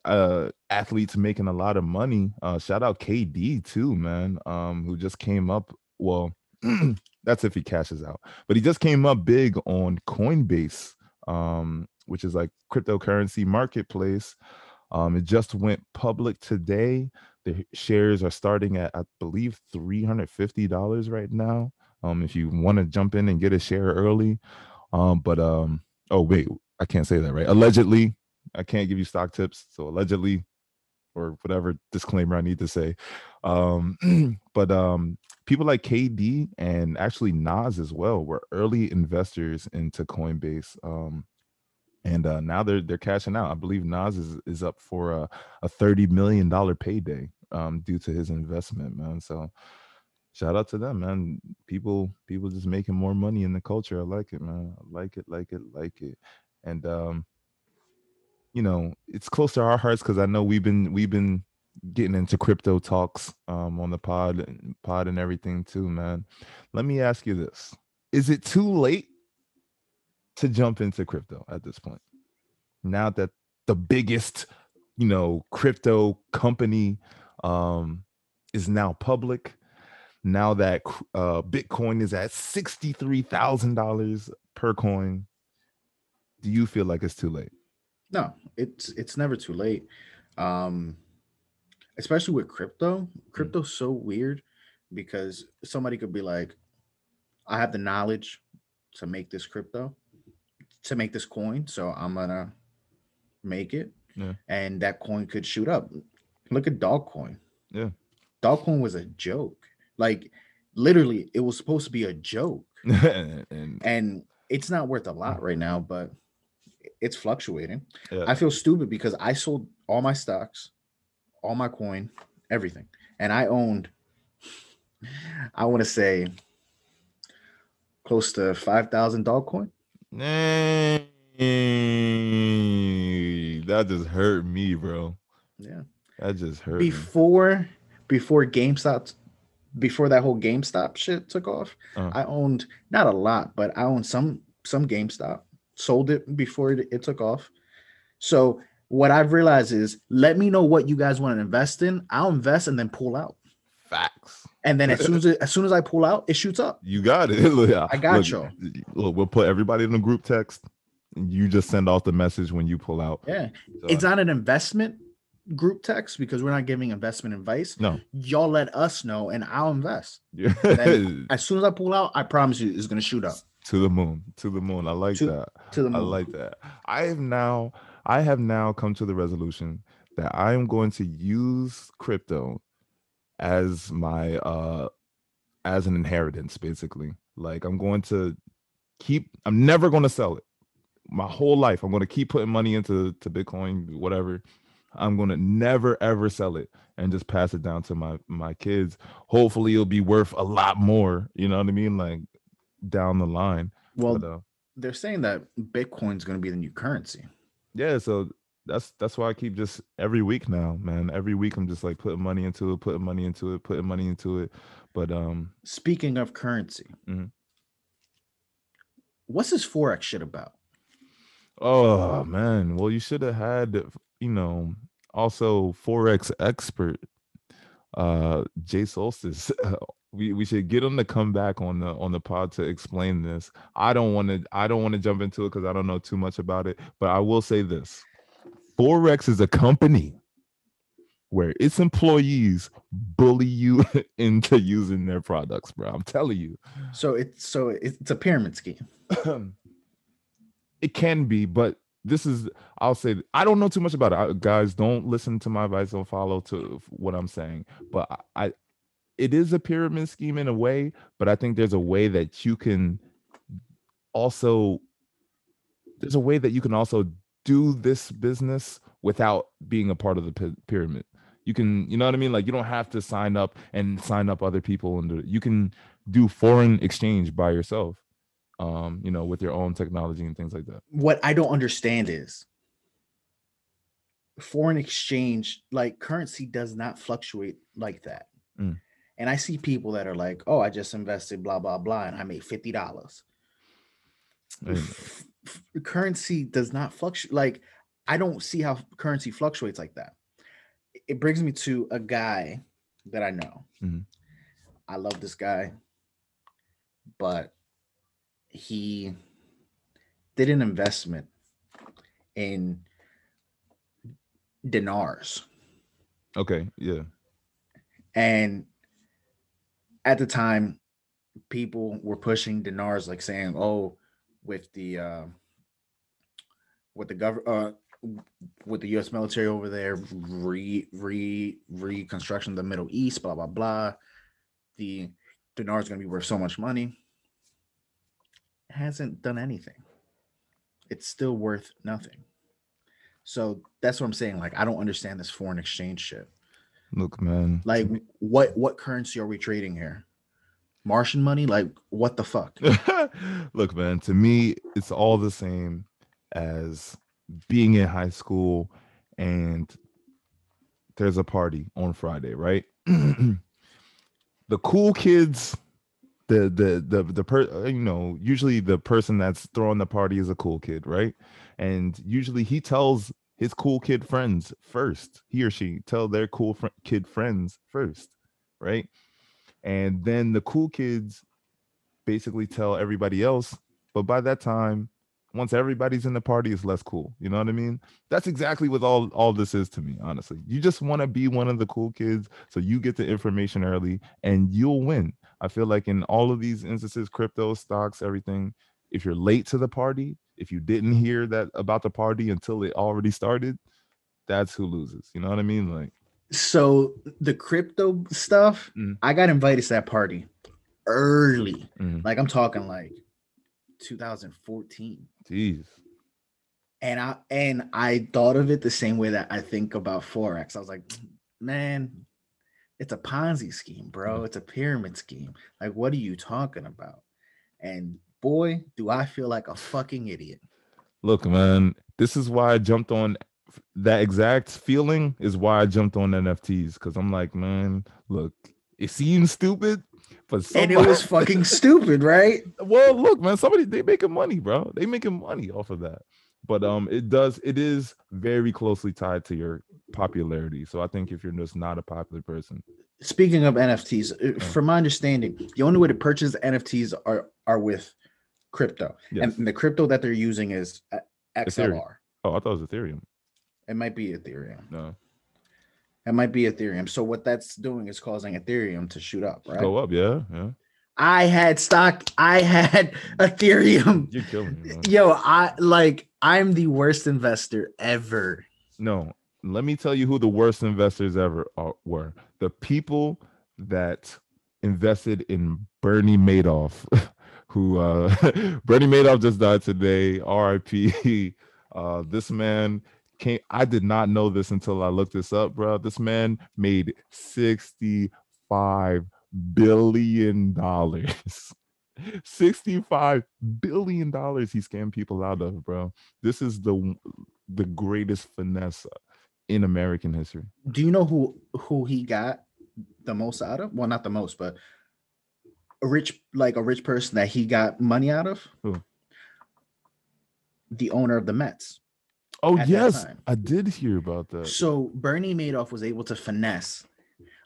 athletes making a lot of money, shout out KD too, man, who just came up. Well, that's if he cashes out. But he just came up big on Coinbase, which is like cryptocurrency marketplace. It just went public today. The shares are starting at, I believe, $350 right now. If you want to jump in and get a share early. Oh wait, I can't say that, right? Allegedly, I can't give you stock tips. So allegedly, or whatever disclaimer I need to say. People like KD and actually Nas as well were early investors into Coinbase. Now they're cashing out. I believe Nas is up for a $30 million payday due to his investment, man. So shout out to them, man. People just making more money in the culture. I like it, man. I like it. And it's close to our hearts because I know we've been getting into crypto talks on the pod and everything too, man. Let me ask you this. Is it too late to jump into crypto at this point? Now that the biggest, crypto company is now public, now that Bitcoin is at $63,000 per coin, do you feel like it's too late? No, it's never too late. Especially with crypto. Crypto's so weird because somebody could be like, I have the knowledge to make this crypto, to make this coin, so I'm gonna make it. Yeah. And that coin could shoot up. Look at Dogecoin. Yeah. Dogecoin was a joke. Like literally, it was supposed to be a joke. and it's not worth a lot right now, but it's fluctuating. Yeah. I feel stupid because I sold all my stocks, all my coin, everything. And I owned, I want to say, close to 5,000 Dogecoin. Dang, that just hurt me, bro. Yeah. That just hurt Before GameStop, before that whole GameStop shit took off, I owned, not a lot, but I owned some GameStop, sold it before it took off. So what I've realized is, let me know what you guys want to invest in. I'll invest and then pull out. Facts. And then as soon as I pull out, it shoots up. You got it. I got you. Look, we'll put everybody in a group text. You just send off the message when you pull out. Yeah. So, it's not an investment group text because we're not giving investment advice. No. Y'all let us know and I'll invest. Yeah. As soon as I pull out, I promise you it's going to shoot up. To the moon. To the moon. I like that. To the moon. I like that. I have now come to the resolution that I am going to use crypto as my as an inheritance, basically. Like, I'm going to keep, I'm never going to sell it. My whole life, I'm going to keep putting money into Bitcoin, whatever. I'm going to never, ever sell it and just pass it down to my kids. Hopefully it'll be worth a lot more, you know what I mean? Like, down the line. Well, but, they're saying that Bitcoin's going to be the new currency. Yeah, so that's why I keep just every week now, man. Every week I'm just like putting money into it. But speaking of currency, what's this Forex shit about? Oh man, well, you should have had, you know, also Forex expert Jay Solstice. We should get him to come back on the pod to explain this. I don't want to jump into it because I don't know too much about it, but I will say this. Forex is a company where its employees bully you into using their products, bro. I'm telling you. So it's a pyramid scheme. It can be, but I'll say, I don't know too much about it. Guys, don't listen to my advice. Don't follow to what I'm saying. But it is a pyramid scheme in a way, but I think there's a way that you can also do this business without being a part of the pyramid. You can, you know what I mean? Like, you don't have to sign up other people, and you can do foreign exchange by yourself, you know, with your own technology and things like that. What I don't understand is foreign exchange, like, currency does not fluctuate like that. Mm. And I see people that are like, oh, I just invested blah, blah, blah, and I made $50. Currency does not fluctuate. Like, I don't see how currency fluctuates like that. It brings me to a guy that I know. Mm-hmm. I love this guy, but he did an investment in dinars. Okay, yeah. And at the time, people were pushing dinars, like saying, oh, with the U.S. military over there, reconstruction of the Middle East, blah, blah, blah, the dinar is going to be worth so much money. It hasn't done anything. It's still worth nothing. So that's what I'm saying. Like, I don't understand this foreign exchange shit. Look, man. Like, what currency are we trading here? Martian money? Like, what the fuck? Look, man, to me, it's all the same as being in high school and there's a party on Friday, right? The cool kids, you know, usually the person that's throwing the party is a cool kid, right? And usually he tells his cool kid friends first. He or she tell their cool kid friends first, right? And then the cool kids basically tell everybody else. But by that time, once everybody's in the party, it's less cool. You know what I mean? That's exactly what all this is to me, honestly. You just want to be one of the cool kids so you get the information early and you'll win. I feel like in all of these instances, crypto, stocks, everything, if you're late to the party, if you didn't hear that about the party until it already started, that's who loses. You know what I mean? Like, so the crypto stuff, I got invited to that party early. Like, I'm talking like 2014. Jeez. And I thought of it the same way that I think about Forex. I was like, man, it's a Ponzi scheme, bro. It's a pyramid scheme. Like, what are you talking about? And boy, do I feel like a fucking idiot. Look, man, this is why I jumped on that exact feeling is why I jumped on NFTs, because I'm like, man, look, it seems stupid, but somebody... and it was fucking stupid, right? Well, look, man, somebody, they making money, bro. They making money off of that. But it is very closely tied to your popularity. So I think if you're just not a popular person. Speaking of NFTs, from my understanding, the only way to purchase NFTs are with crypto. Yes. And the crypto that they're using is XLR. Ethereum. Oh, I thought it was Ethereum. It might be Ethereum. No. It might be Ethereum. So what that's doing is causing Ethereum to shoot up, right? Go up, yeah, yeah. I had Ethereum. You're killing me, man. Yo, I'm the worst investor ever. No, let me tell you who the worst investors ever were. The people that invested in Bernie Madoff, who Bernie Madoff just died today, RIP. This man came. I did not know this until I looked this up, bro. This man made $65 billion. $65 billion he scammed people out of, bro. This is the greatest finesse in American history. Do you know who he got the most out of? Well, not the most, but a rich person that he got money out of? Who? The owner of the Mets. Oh, yes. I did hear about that. So Bernie Madoff was able to finesse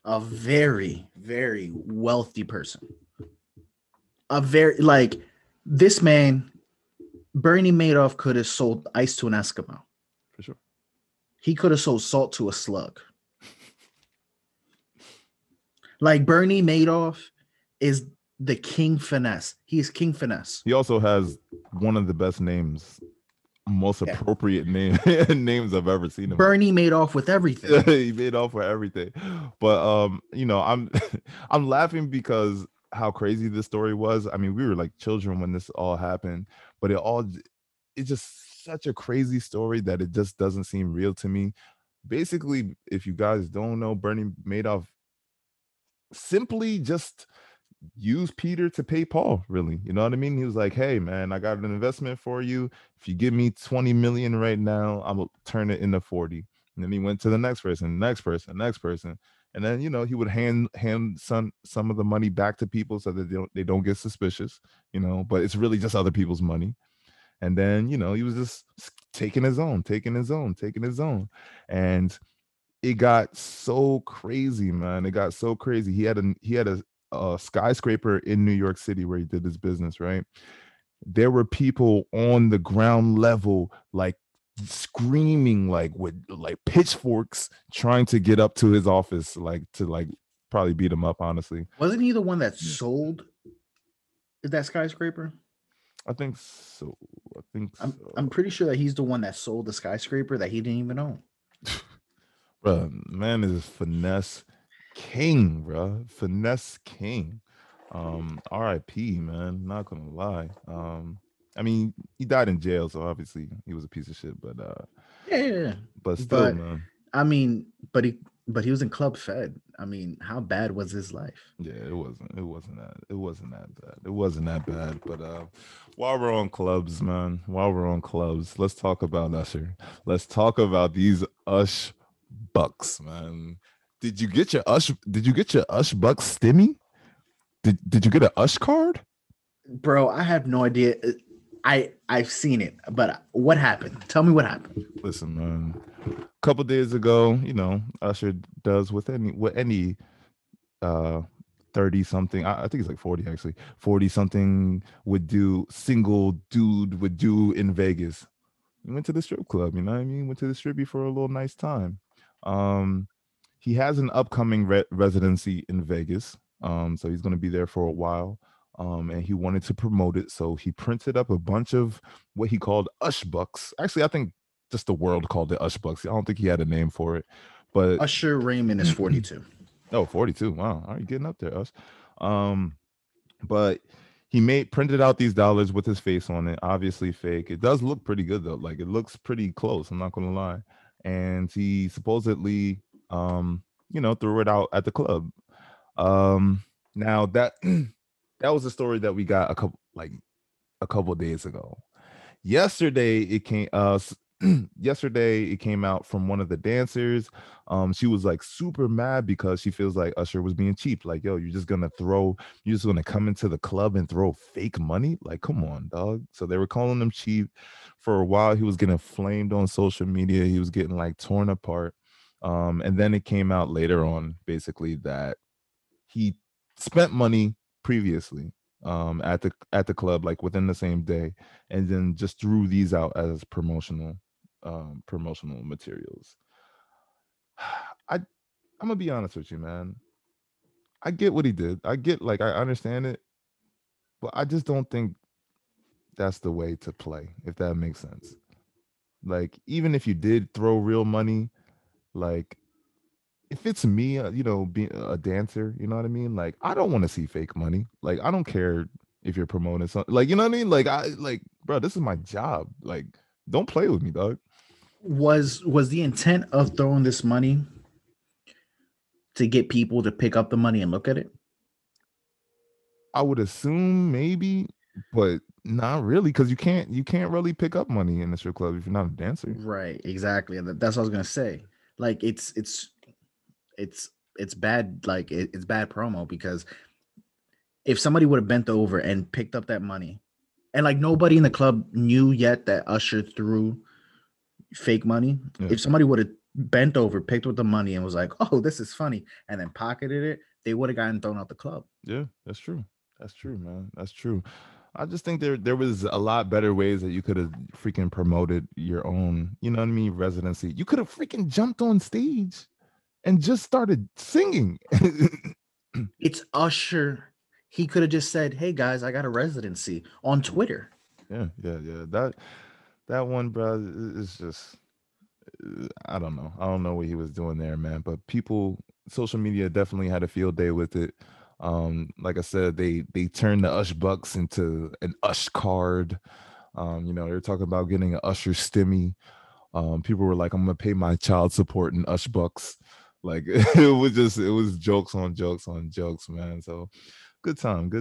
a very, very wealthy person. This man, Bernie Madoff could have sold ice to an Eskimo. For sure. He could have sold salt to a slug. Like, Bernie Madoff is the king finesse. He is king finesse. He also has one of the best names, most appropriate names I've ever seen. Bernie made off with everything. He made off with everything. But, you know, I'm laughing because how crazy this story was. I mean, we were like children when this all happened, but it's just such a crazy story that it just doesn't seem real to me. Basically, if you guys don't know, Bernie Madoff simply just used Peter to pay Paul, really. You know what I mean? He was like, hey, man, I got an investment for you. If you give me 20 million right now, I'm going to turn it into 40. And then he went to the next person, next person, next person. And then, you know, he would hand some of the money back to people so that they don't get suspicious, you know, but it's really just other people's money. And then, you know, he was just taking his own. And it got so crazy, man. It got so crazy. He had a skyscraper in New York City where he did his business, right? There were people on the ground level, like, screaming, like, with like pitchforks, trying to get up to his office, like, to like probably beat him up, honestly. Wasn't he the one that sold that skyscraper? I think so. I'm pretty sure that he's the one that sold the skyscraper that he didn't even own. Bro, man is finesse king, bro. Finesse king. R.I.P., man, not gonna lie. I mean, he died in jail, so obviously he was a piece of shit. But but still, man. I mean, but he was in Club Fed. I mean, how bad was his life? Yeah, it wasn't that bad. But while we're on clubs, man, let's talk about Usher. Let's talk about these Ush bucks, man. Did you get your Ush bucks stimmy? Did you get an Ush card? Bro, I have no idea. I've seen it, but what happened? Tell me what happened. Listen, man. A couple days ago, you know, Usher does with any 30 something. I think it's like 40 actually. 40 something would do in Vegas. He went to the strip club, you know what I mean? Went to the strippy for a little nice time. He has an upcoming residency in Vegas. So he's going to be there for a while. And he wanted to promote it, so he printed up a bunch of what he called Ush bucks. Actually, I think just the world called it Ush bucks. I don't think he had a name for it. But Usher Raymond is 42. Oh, 42. Wow. All right, getting up there, Ush. But he printed out these dollars with his face on it. Obviously fake. It does look pretty good though. Like, it looks pretty close, I'm not gonna lie. And he supposedly you know, threw it out at the club. Now that was a story that we got a couple days ago. Yesterday it came out from one of the dancers. She was like super mad because she feels like Usher was being cheap. Like, yo, you're just gonna come into the club and throw fake money? Like, come on, dog. So they were calling him cheap for a while. He was getting flamed on social media. He was getting like torn apart. And then it came out later on, basically, that he spent money previously at the club, like within the same day, and then just threw these out as promotional materials. I'm gonna be honest with you, man. I get what he did. I understand it, but I just don't think that's the way to play, if that makes sense. Like, even if you did throw real money, like, if it's me, you know, being a dancer, you know what I mean? Like, I don't want to see fake money. Like, I don't care if you're promoting something. Like, you know what I mean? Like, bro, this is my job. Like, don't play with me, dog. Was the intent of throwing this money to get people to pick up the money and look at it? I would assume maybe, but not really, because you can't really pick up money in the strip club if you're not a dancer. Right, exactly. That's what I was gonna say. Like, it's bad. Like, it's bad promo, because if somebody would have bent over and picked up that money, and like nobody in the club knew yet that Usher threw fake money. Yeah. If somebody would have bent over, picked up the money, and was like, "Oh, this is funny," and then pocketed it, they would have gotten thrown out the club. Yeah, that's true. That's true, man. That's true. I just think there was a lot better ways that you could have freaking promoted your own, you know what I mean, residency. You could have freaking jumped on stage and just started singing. It's Usher. He could have just said, "Hey guys, I got a residency," on Twitter. Yeah. That one, bro, is just, I don't know. I don't know what he was doing there, man. But people, social media definitely had a field day with it. Like I said, they turned the Ush Bucks into an Ush card. You know, they were talking about getting an Usher stimmy. People were like, "I'm gonna pay my child support in Ush Bucks." Like, it was jokes on jokes on jokes, man. So good time.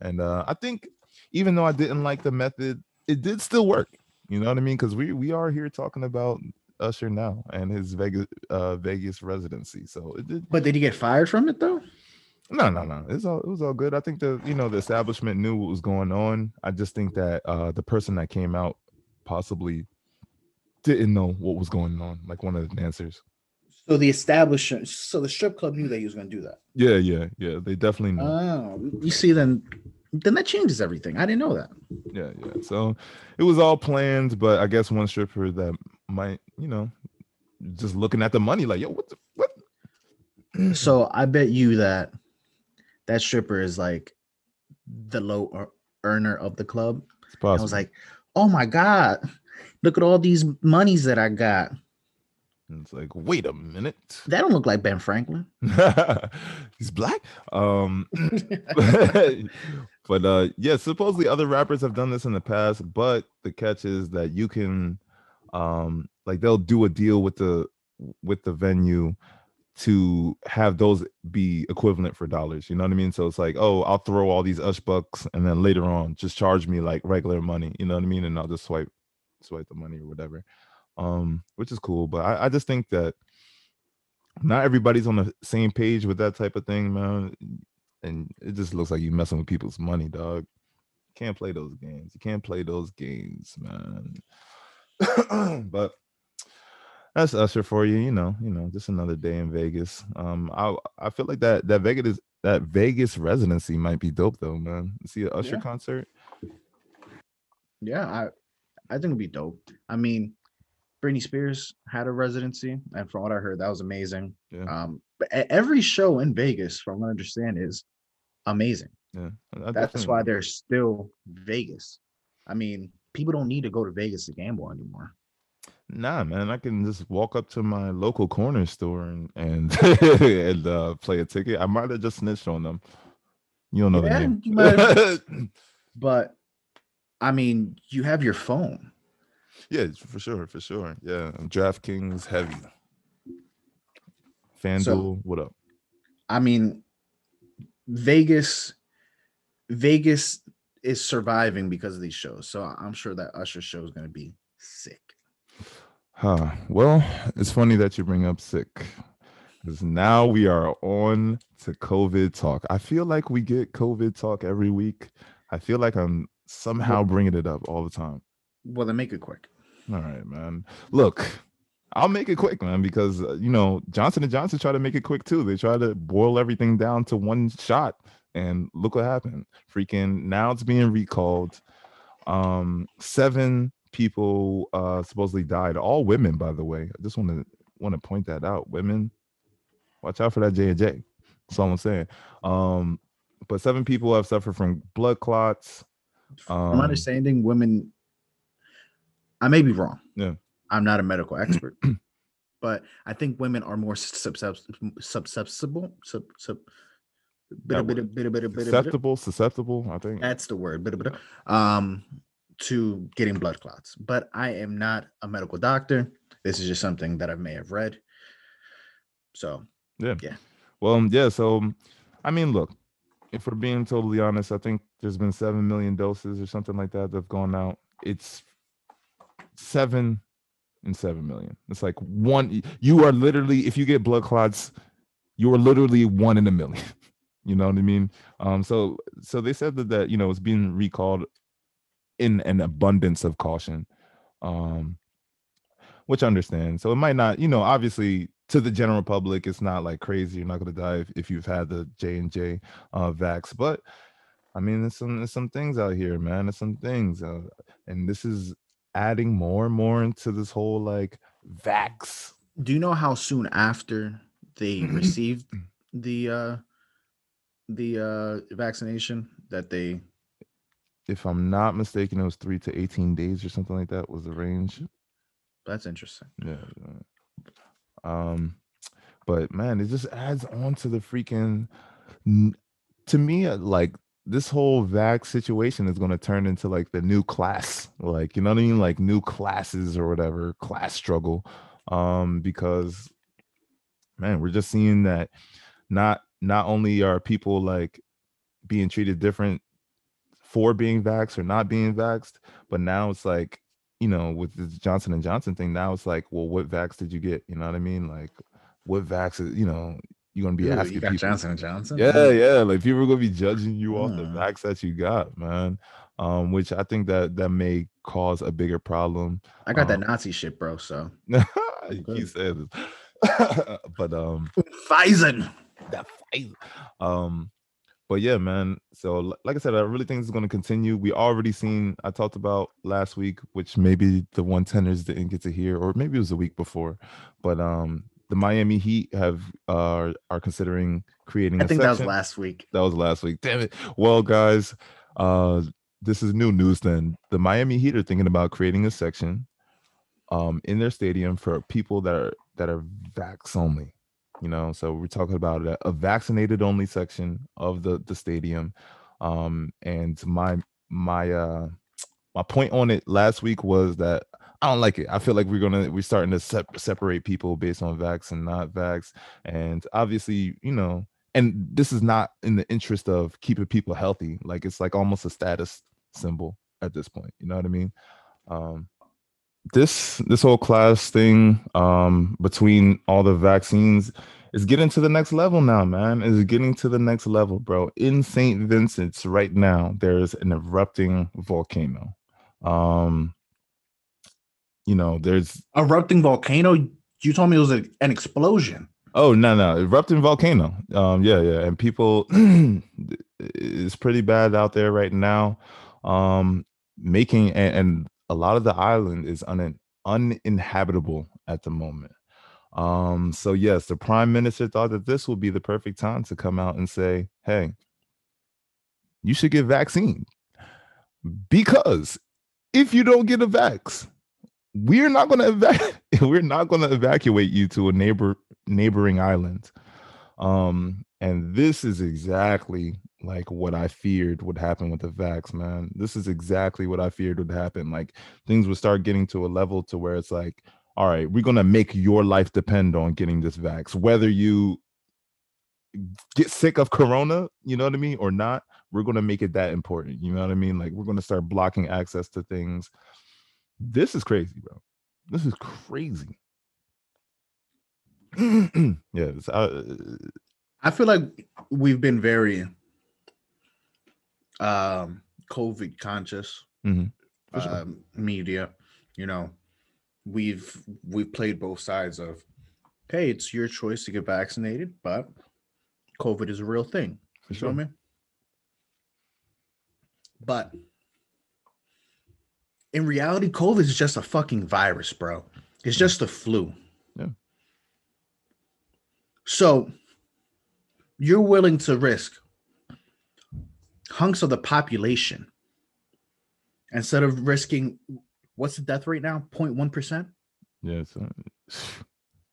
And I think even though I didn't like the method, it did still work. You know what I mean? Because we are here talking about Usher now and his Vegas residency. So it did. But did he get fired from it though? No. It was all good. I think the establishment knew what was going on. I just think that the person that came out possibly didn't know what was going on, like one of the dancers. So the establishment, the strip club knew that he was going to do that. Yeah. They definitely knew. Oh, you see, then that changes everything. I didn't know that. Yeah. So it was all planned, but I guess one stripper that might, you know, just looking at the money, like, yo, what? So I bet you that. That stripper is like the low earner of the club. It's possible. I was like, "Oh my God, look at all these monies that I got." And it's like, wait a minute. That don't look like Ben Franklin. He's black. But yeah, supposedly other rappers have done this in the past, but the catch is that you can like they'll do a deal with the venue to have those be equivalent for dollars, you know what I mean? So it's like, oh, I'll throw all these Ush Bucks, and then later on, just charge me like regular money, you know what I mean? And I'll just swipe the money or whatever, which is cool. But I just think that not everybody's on the same page with that type of thing, man. And it just looks like you messing with people's money, dog. Can't play those games. You can't play those games, man. But that's Usher for you, you know, just another day in Vegas. I feel like that Vegas residency might be dope though, man. See an Usher concert. Yeah, I think it'd be dope. I mean, Britney Spears had a residency, and from what I heard, that was amazing. Yeah. But every show in Vegas, from what I understand, is amazing. Yeah, that's why they're still Vegas. I mean, people don't need to go to Vegas to gamble anymore. Nah, man, I can just walk up to my local corner store and and play a ticket. I might have just snitched on them. You don't know the name. But I mean, you have your phone. Yeah, for sure. Yeah, DraftKings heavy. FanDuel, so, what up? I mean, Vegas is surviving because of these shows. So I'm sure that Usher show is going to be sick. Huh. Well, it's funny that you bring up sick, because now we are on to COVID talk. I feel like we get COVID talk every week. I feel like I'm somehow bringing it up all the time. Well, then make it quick. All right, man. Look, I'll make it quick, man, because, you know, Johnson and Johnson try to make it quick, too. They try to boil everything down to one shot. And look what happened. Freaking now it's being recalled. 7 people supposedly died. All women, by the way. I just want to point that out. Women, watch out for that J&J. That's all I'm saying. But 7 people have suffered from blood clots. From my understanding, women, I may be wrong. Yeah. I'm not a medical expert, but I think women are more susceptible. Susceptible. I think that's the word. To getting blood clots. But I am not a medical doctor. This is just something that I may have read. So yeah. Well, yeah. So, I mean, look. If we're being totally honest, I think there's been 7 million doses or something like that that've gone out. It's 7 and 7 million. It's like one. You are literally, if you get blood clots, you are literally 1 in a million. You know what I mean? So they said that, you know, it's being recalled in an abundance of caution, which I understand. So it might not, you know, obviously, to the general public, it's not like crazy. You're not going to die if you've had the J&J vax. But, I mean, there's some things out here, man. There's some things. And this is adding more and more into this whole, like, vax. Do you know how soon after they received the vaccination that they... If I'm not mistaken, it was 3 to 18 days or something like that was the range. That's interesting. Yeah. But man, it just adds on to the freaking, to me, like this whole vax situation is going to turn into like the new class, like, you know what I mean? Like new classes or whatever, class struggle. Because man, we're just seeing that not only are people like being treated different for being vaxxed or not being vaxxed, but now it's like, you know, with this Johnson and Johnson thing, now it's like, well, what vax did you get? You know what I mean? Like, what vax is, you know, you're going to be asking people. Johnson and Johnson? Yeah. Like, people are going to be judging you off the vax that you got, man. Which I think that may cause a bigger problem. I got that Nazi shit, bro, so. He said this. But, Pfizer. That Pfizer. But yeah, man. So like I said, I really think this is going to continue. We already seen, I talked about last week, which maybe the 110ers didn't get to hear, or maybe it was the week before. But the Miami Heat are considering creating. I think that was last week. Damn it. Well, guys, this is new news then. The Miami Heat are thinking about creating a section in their stadium for people that are vax only. You know, so we're talking about a vaccinated only section of the stadium. And my point on it last week was that I don't like it. I feel like we're starting to separate people based on vax and not vax. And obviously, you know, and this is not in the interest of keeping people healthy. Like, it's like almost a status symbol at this point. You know what I mean? This whole class thing between all the vaccines is getting to the next level now, man. It's getting to the next level, bro. In St. Vincent's right now, there's an erupting volcano. You know, there's... Erupting volcano? You told me it was an explosion. Oh, no. Erupting volcano. Yeah. And people... It's pretty bad out there right now. Making... and a lot of the island is uninhabitable at the moment. So yes, the prime minister thought that this would be the perfect time to come out and say, hey, you should get vaccine, because if you don't get a vax, we're not going to evacuate you to a neighboring island. And this is exactly like what I feared would happen with the vax, man. Like, things would start getting to a level to where it's like, all right, we're going to make your life depend on getting this vax, whether you get sick of corona, you know what I mean, or not. We're going to make it that important. You know what I mean? Like, we're going to start blocking access to things. This is crazy, bro. This is crazy. Yeah. I feel like we've been very COVID conscious, for sure. Media, you know, we've played both sides of, hey, it's your choice to get vaccinated, but COVID is a real thing. For sure. You know what I mean? But in reality, COVID is just a fucking virus, bro. It's just the flu. Yeah. So you're willing to risk hunks of the population instead of risking, what's the death rate now? 0.1%? Yeah,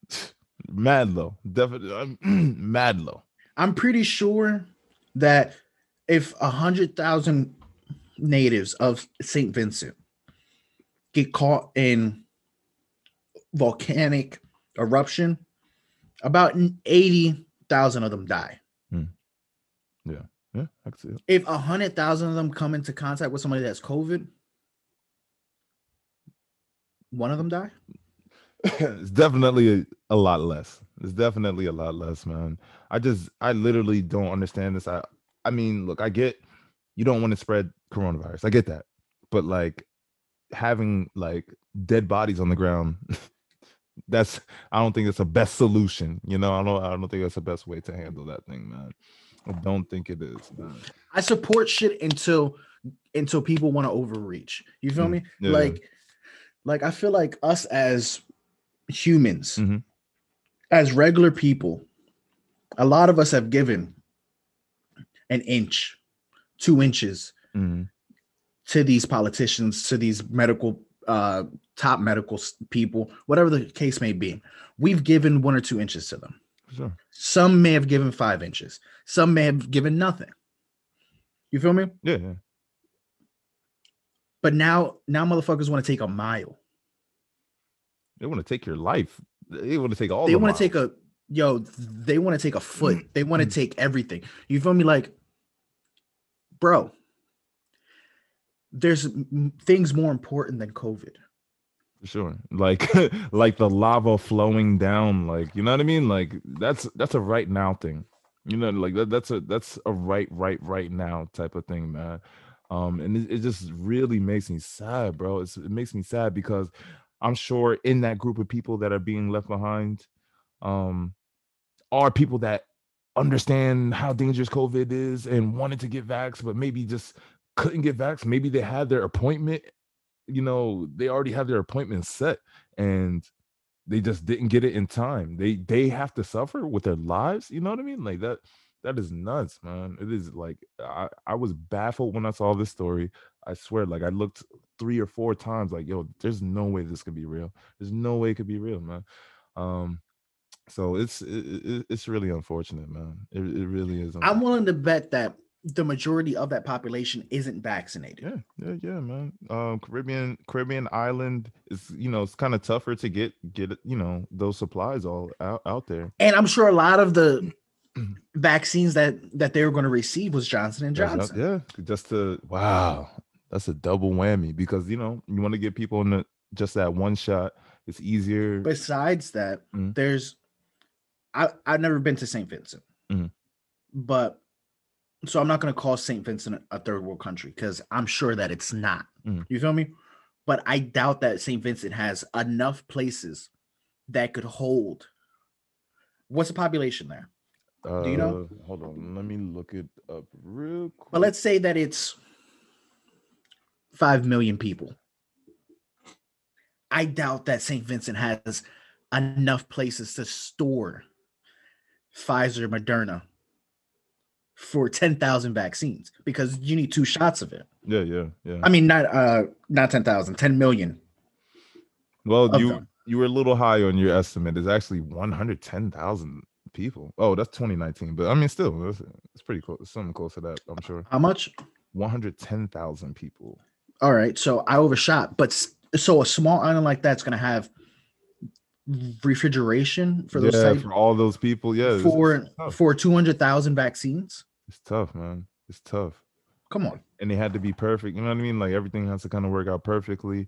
it's mad low. Definitely mad low. I'm pretty sure that if 100,000 natives of St. Vincent get caught in volcanic eruption, about 80,000 of them die. Yeah, I can see it. If 100,000 of them come into contact with somebody that's COVID, one of them die? It's definitely a lot less. It's definitely a lot less, man. I literally don't understand this. I mean, look, I get you don't want to spread coronavirus. I get that. But like having like dead bodies on the ground, I don't think it's the best solution. You know, I don't think that's the best way to handle that thing, man. I don't think it is, man. I support shit until people want to overreach. You feel me? Yeah. Like I feel like us as humans, as regular people, a lot of us have given an inch, 2 inches to these politicians, to these medical, top medical people, whatever the case may be. We've given 1 or 2 inches to them. Sure. Some may have given 5 inches. Some may have given nothing. You feel me? Yeah. But now motherfuckers want to take a mile. They want to take your life. They want to take all. They want to take a. Yo, they want to take a foot. They want to take everything. You feel me? Like, bro, there's things more important than COVID. Sure. Like the lava flowing down. Like, you know what I mean? Like that's a right now thing. You know, like that's a right now type of thing, man. And it just really makes me sad, bro. It makes me sad because I'm sure in that group of people that are being left behind, are people that understand how dangerous COVID is and wanted to get vaxxed, but maybe just couldn't get vaxxed. Maybe they had their appointment, you know, they already have their appointment set and they just didn't get it in time. They have to suffer with their lives. You know what I mean? Like that is nuts, man. It is like, I was baffled when I saw this story. I swear, like I looked 3 or 4 times like, yo, there's no way this could be real. There's no way it could be real, man. So it's really unfortunate, man. It really is. I'm willing to bet that the majority of that population isn't vaccinated. Yeah, man. Caribbean island is, you know, it's kind of tougher to get you know those supplies all out there. And I'm sure a lot of the vaccines that they were going to receive was Johnson and Johnson. Yeah, just to wow, that's a double whammy because you know you want to get people in the, just that one shot. It's easier. Besides that, there's. I've never been to St. Vincent, but so I'm not going to call St. Vincent a third world country because I'm sure that it's not. You feel me? But I doubt that St. Vincent has enough places that could hold. What's the population there? Do you know? Hold on. Let me look it up real quick. But let's say that it's 5 million people. I doubt that St. Vincent has enough places to store Pfizer, Moderna for 10,000 vaccines because you need 2 shots of it. Yeah. I mean, not 10,000, 10 million. Well, you were a little high on your estimate. It's actually 110,000 people. Oh, that's 2019, but I mean, still, it's pretty close. Something close to that, I'm sure. How much? 110,000 people. All right, so I overshot, but so a small island like that's going to have refrigeration for those type, for all those people. Yeah, for 200,000 vaccines. It's tough, man. It's tough. Come on. And they had to be perfect. You know what I mean? Like everything has to kind of work out perfectly.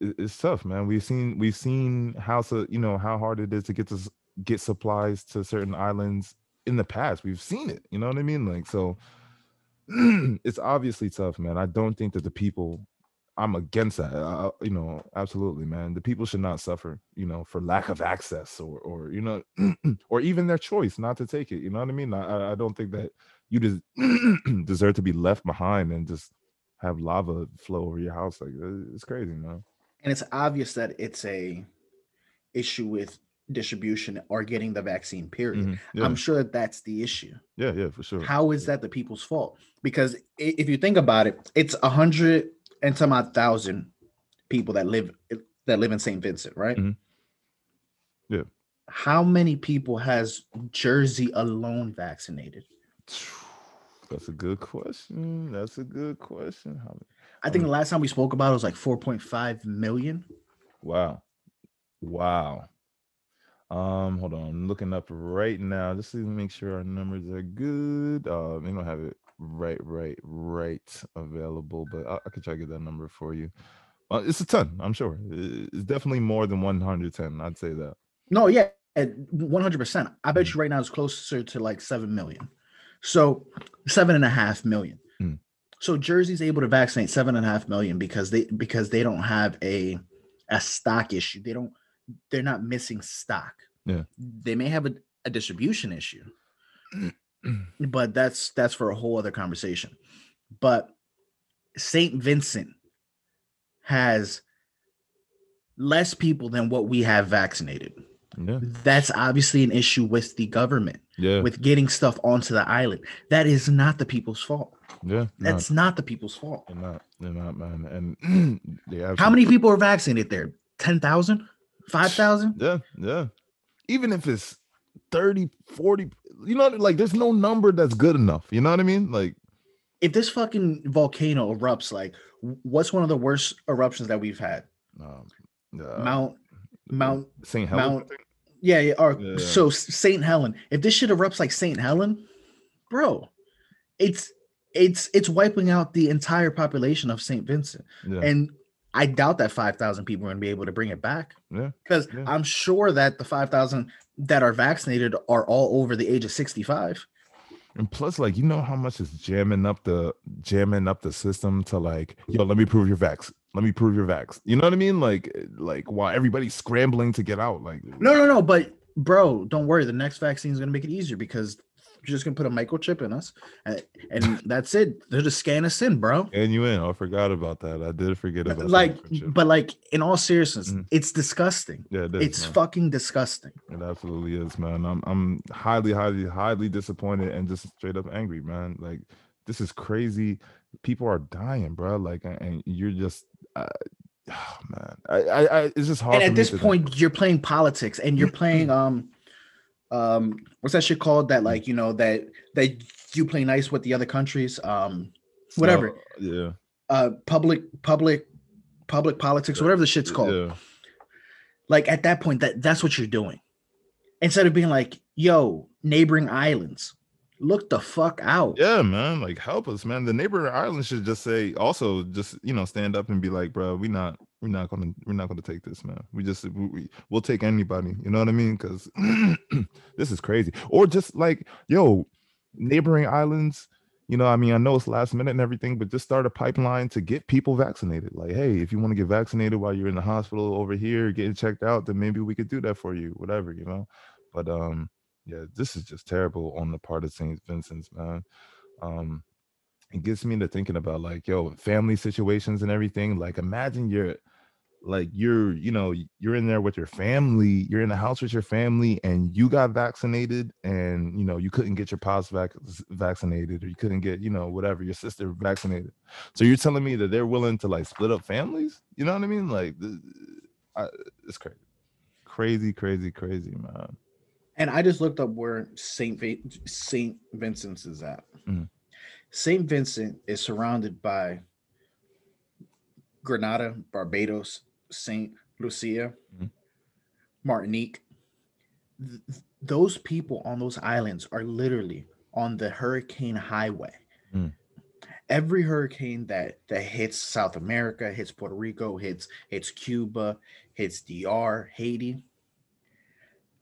It's tough, man. We've seen how how hard it is to get supplies to certain islands in the past. We've seen it. You know what I mean? Like, so it's obviously tough, man. I don't think that the people. I'm against that, absolutely, man. The people should not suffer, for lack of access or or even their choice not to take it. You know what I mean? I don't think that you just deserve to be left behind and just have lava flow over your house. Like, it's crazy, man. And it's obvious that it's a issue with distribution or getting the vaccine, period. Mm-hmm. Yeah. I'm sure that's the issue. Yeah, for sure. How is that the people's fault? Because if you think about it, it's 100,000 people that live in St. Vincent, right? Mm-hmm. Yeah. How many people has Jersey alone vaccinated? That's a good question. I think the last time we spoke about it was like 4.5 million. Wow. Hold on. I'm looking up right now just to make sure our numbers are good. They don't have it. Right, available, but I could try to get that number for you. It's a ton, I'm sure. It's definitely more than 110. I'd say that. No, yeah, 100%. I bet you right now it's closer to like 7 million. So 7.5 million. Mm. So Jersey's able to vaccinate 7.5 million because they don't have a stock issue. They're not missing stock. Yeah, they may have a distribution issue. But that's for a whole other conversation. But St. Vincent has less people than what we have vaccinated. Yeah. That's obviously an issue with the government, with getting stuff onto the island. That is not the people's fault. Yeah, that's not the people's fault. They're not, man. And how many people are vaccinated there? 10,000? 5,000? Yeah. Even if it's 30, 40, like there's no number that's good enough. You know what I mean? Like if this fucking volcano erupts, like what's one of the worst eruptions that we've had? Mount Saint Helens. So Saint Helen. If this shit erupts like Saint Helen, bro, it's wiping out the entire population of Saint Vincent. Yeah. And I doubt that 5,000 people are going to be able to bring it back. Yeah. Because I'm sure that the 5,000 that are vaccinated are all over the age of 65. And plus, like, you know how much is jamming up the system to like, yo, let me prove your vax. You know what I mean? Like while everybody's scrambling to get out. Like no, but bro, don't worry. The next vaccine is gonna make it easier because you're just gonna put a microchip in us and that's it. They'll just scan us in, bro. And you in. I forgot about that. I did forget about that. But like in all seriousness, it's disgusting. Yeah, it's fucking disgusting. It absolutely is, man. I'm highly, highly, highly disappointed and just straight up angry, man. Like this is crazy. People are dying, bro. Like and you're just it's just hard. And at this point, you're playing politics and you're playing what's that shit called that like that you play nice with the other countries public politics, whatever the shit's called. Like at that point that's what you're doing instead of being like, yo, neighboring islands, look the fuck out. Yeah, man, like help us, man. The neighboring islands should just say also just stand up and be like, bro, we're not gonna take this, man. We'll take anybody. You know what I mean? Because this is crazy. Or just like, yo, neighboring islands. I know it's last minute and everything, but just start a pipeline to get people vaccinated. Like, hey, if you want to get vaccinated while you're in the hospital over here getting checked out, then maybe we could do that for you. Whatever, But this is just terrible on the part of St. Vincent's, man. It gets me to thinking about like, yo, family situations and everything. Like, imagine you're in there with your family, you're in the house with your family, and you got vaccinated, and you couldn't get your pops vaccinated, or you couldn't get whatever your sister vaccinated. So you're telling me that they're willing to like split up families? You know what I mean? Like, it's crazy, man. And I just looked up where St. Vincent's is at. Mm-hmm. St. Vincent is surrounded by Grenada, Barbados, St. Lucia, Martinique, those people on those islands are literally on the hurricane highway. Mm. Every hurricane that hits South America, hits Puerto Rico, hits Cuba, hits DR, Haiti,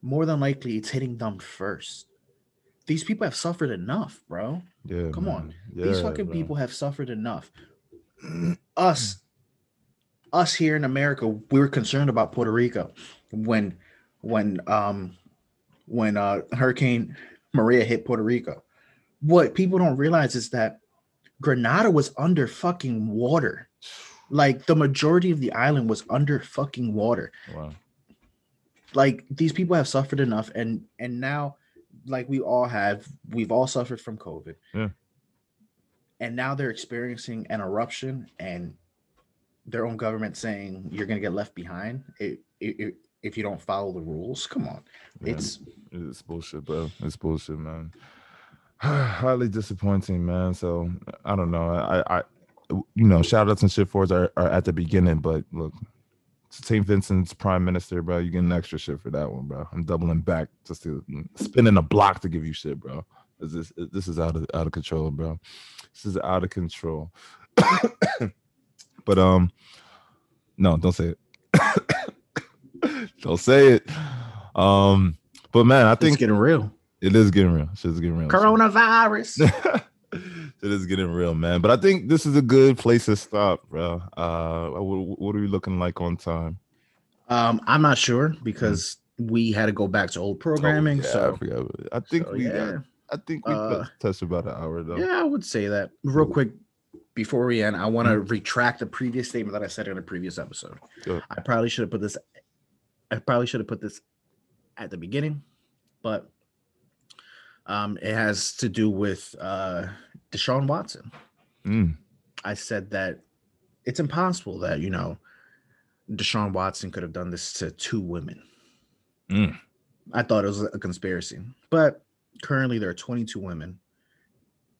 more than likely it's hitting them first. These people have suffered enough, bro. Yeah, come on. Yeah, these fucking people have suffered enough. Us here in America, we were concerned about Puerto Rico when Hurricane Maria hit Puerto Rico. What people don't realize is that Grenada was under fucking water. Like, the majority of the island was under fucking water. Wow. Like, these people have suffered enough, and now, like we all have, we've all suffered from COVID. Yeah. And now they're experiencing an eruption, and their own government saying you're going to get left behind if you don't follow the rules. Come on. Yeah. It's bullshit, bro. It's bullshit, man. Highly disappointing, man. So I don't know. I shout outs and shit for us are at the beginning, but look, St. Vincent's prime minister, bro. You get an extra shit for that one, bro. I'm doubling back just to spinning a block to give you shit, bro. This is out of control, bro. This is out of control. But no, don't say it. Don't say it. But man, I think it's getting real. It is getting real. Shit's getting real. Coronavirus. It is getting real, man. But I think this is a good place to stop, bro. What are we looking like on time? I'm not sure because we had to go back to old programming. I think we touched about an hour though. Yeah, I would say that. Real quick before we end, I want to retract the previous statement that I said in a previous episode. Good. I probably should have put this at the beginning, but it has to do with Deshaun Watson. Mm. I said that it's impossible that, Deshaun Watson could have done this to two women. Mm. I thought it was a conspiracy, but currently there are 22 women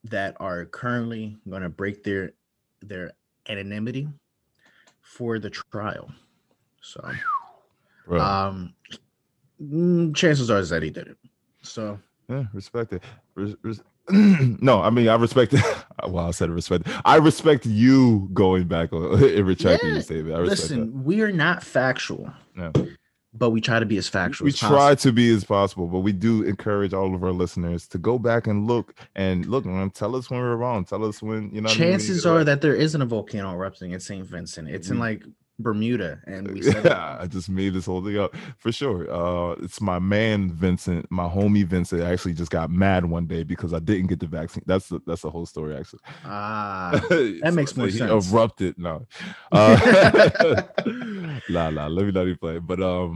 that are currently going to break their anonymity for the trial. So, chances are that he did it. So. Yeah, respect it. No, I mean, I respect it. Well, I said respect. I respect you going back and retracting your statement. We are not factual, but we try to be as factual as possible. We try to be as possible, but we do encourage all of our listeners to go back and look, man, tell us when we're wrong. Tell us when, chances are that there isn't a volcano erupting in St. Vincent. It's in Bermuda, and we said I just made this whole thing up for sure. It's my man Vincent, my homie Vincent, actually just got mad one day because I didn't get the vaccine. That's the whole story, actually. That makes more sense. He erupted. No, let me not even play. But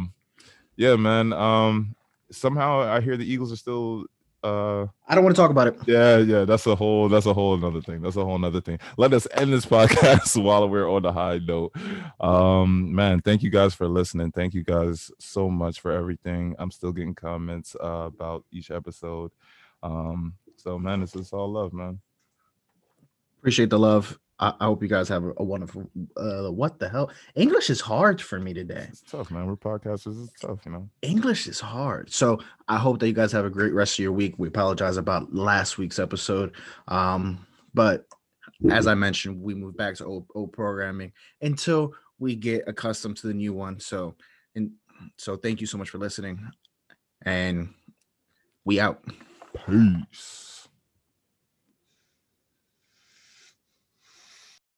yeah, man. Somehow I hear the Eagles are still. I don't want to talk about it. Yeah, that's a whole another thing. Let us end this podcast while we're on the high note. Man, thank you guys for listening. Thank you guys so much for everything. I'm still getting comments about each episode. So man, this is all love, man. Appreciate the love. I hope you guys have a wonderful what the hell? English is hard for me today. It's tough, man. We're podcasters. It's tough, English is hard. So I hope that you guys have a great rest of your week. We apologize about last week's episode. But as I mentioned, we moved back to old programming until we get accustomed to the new one. So thank you so much for listening. And we out. Peace.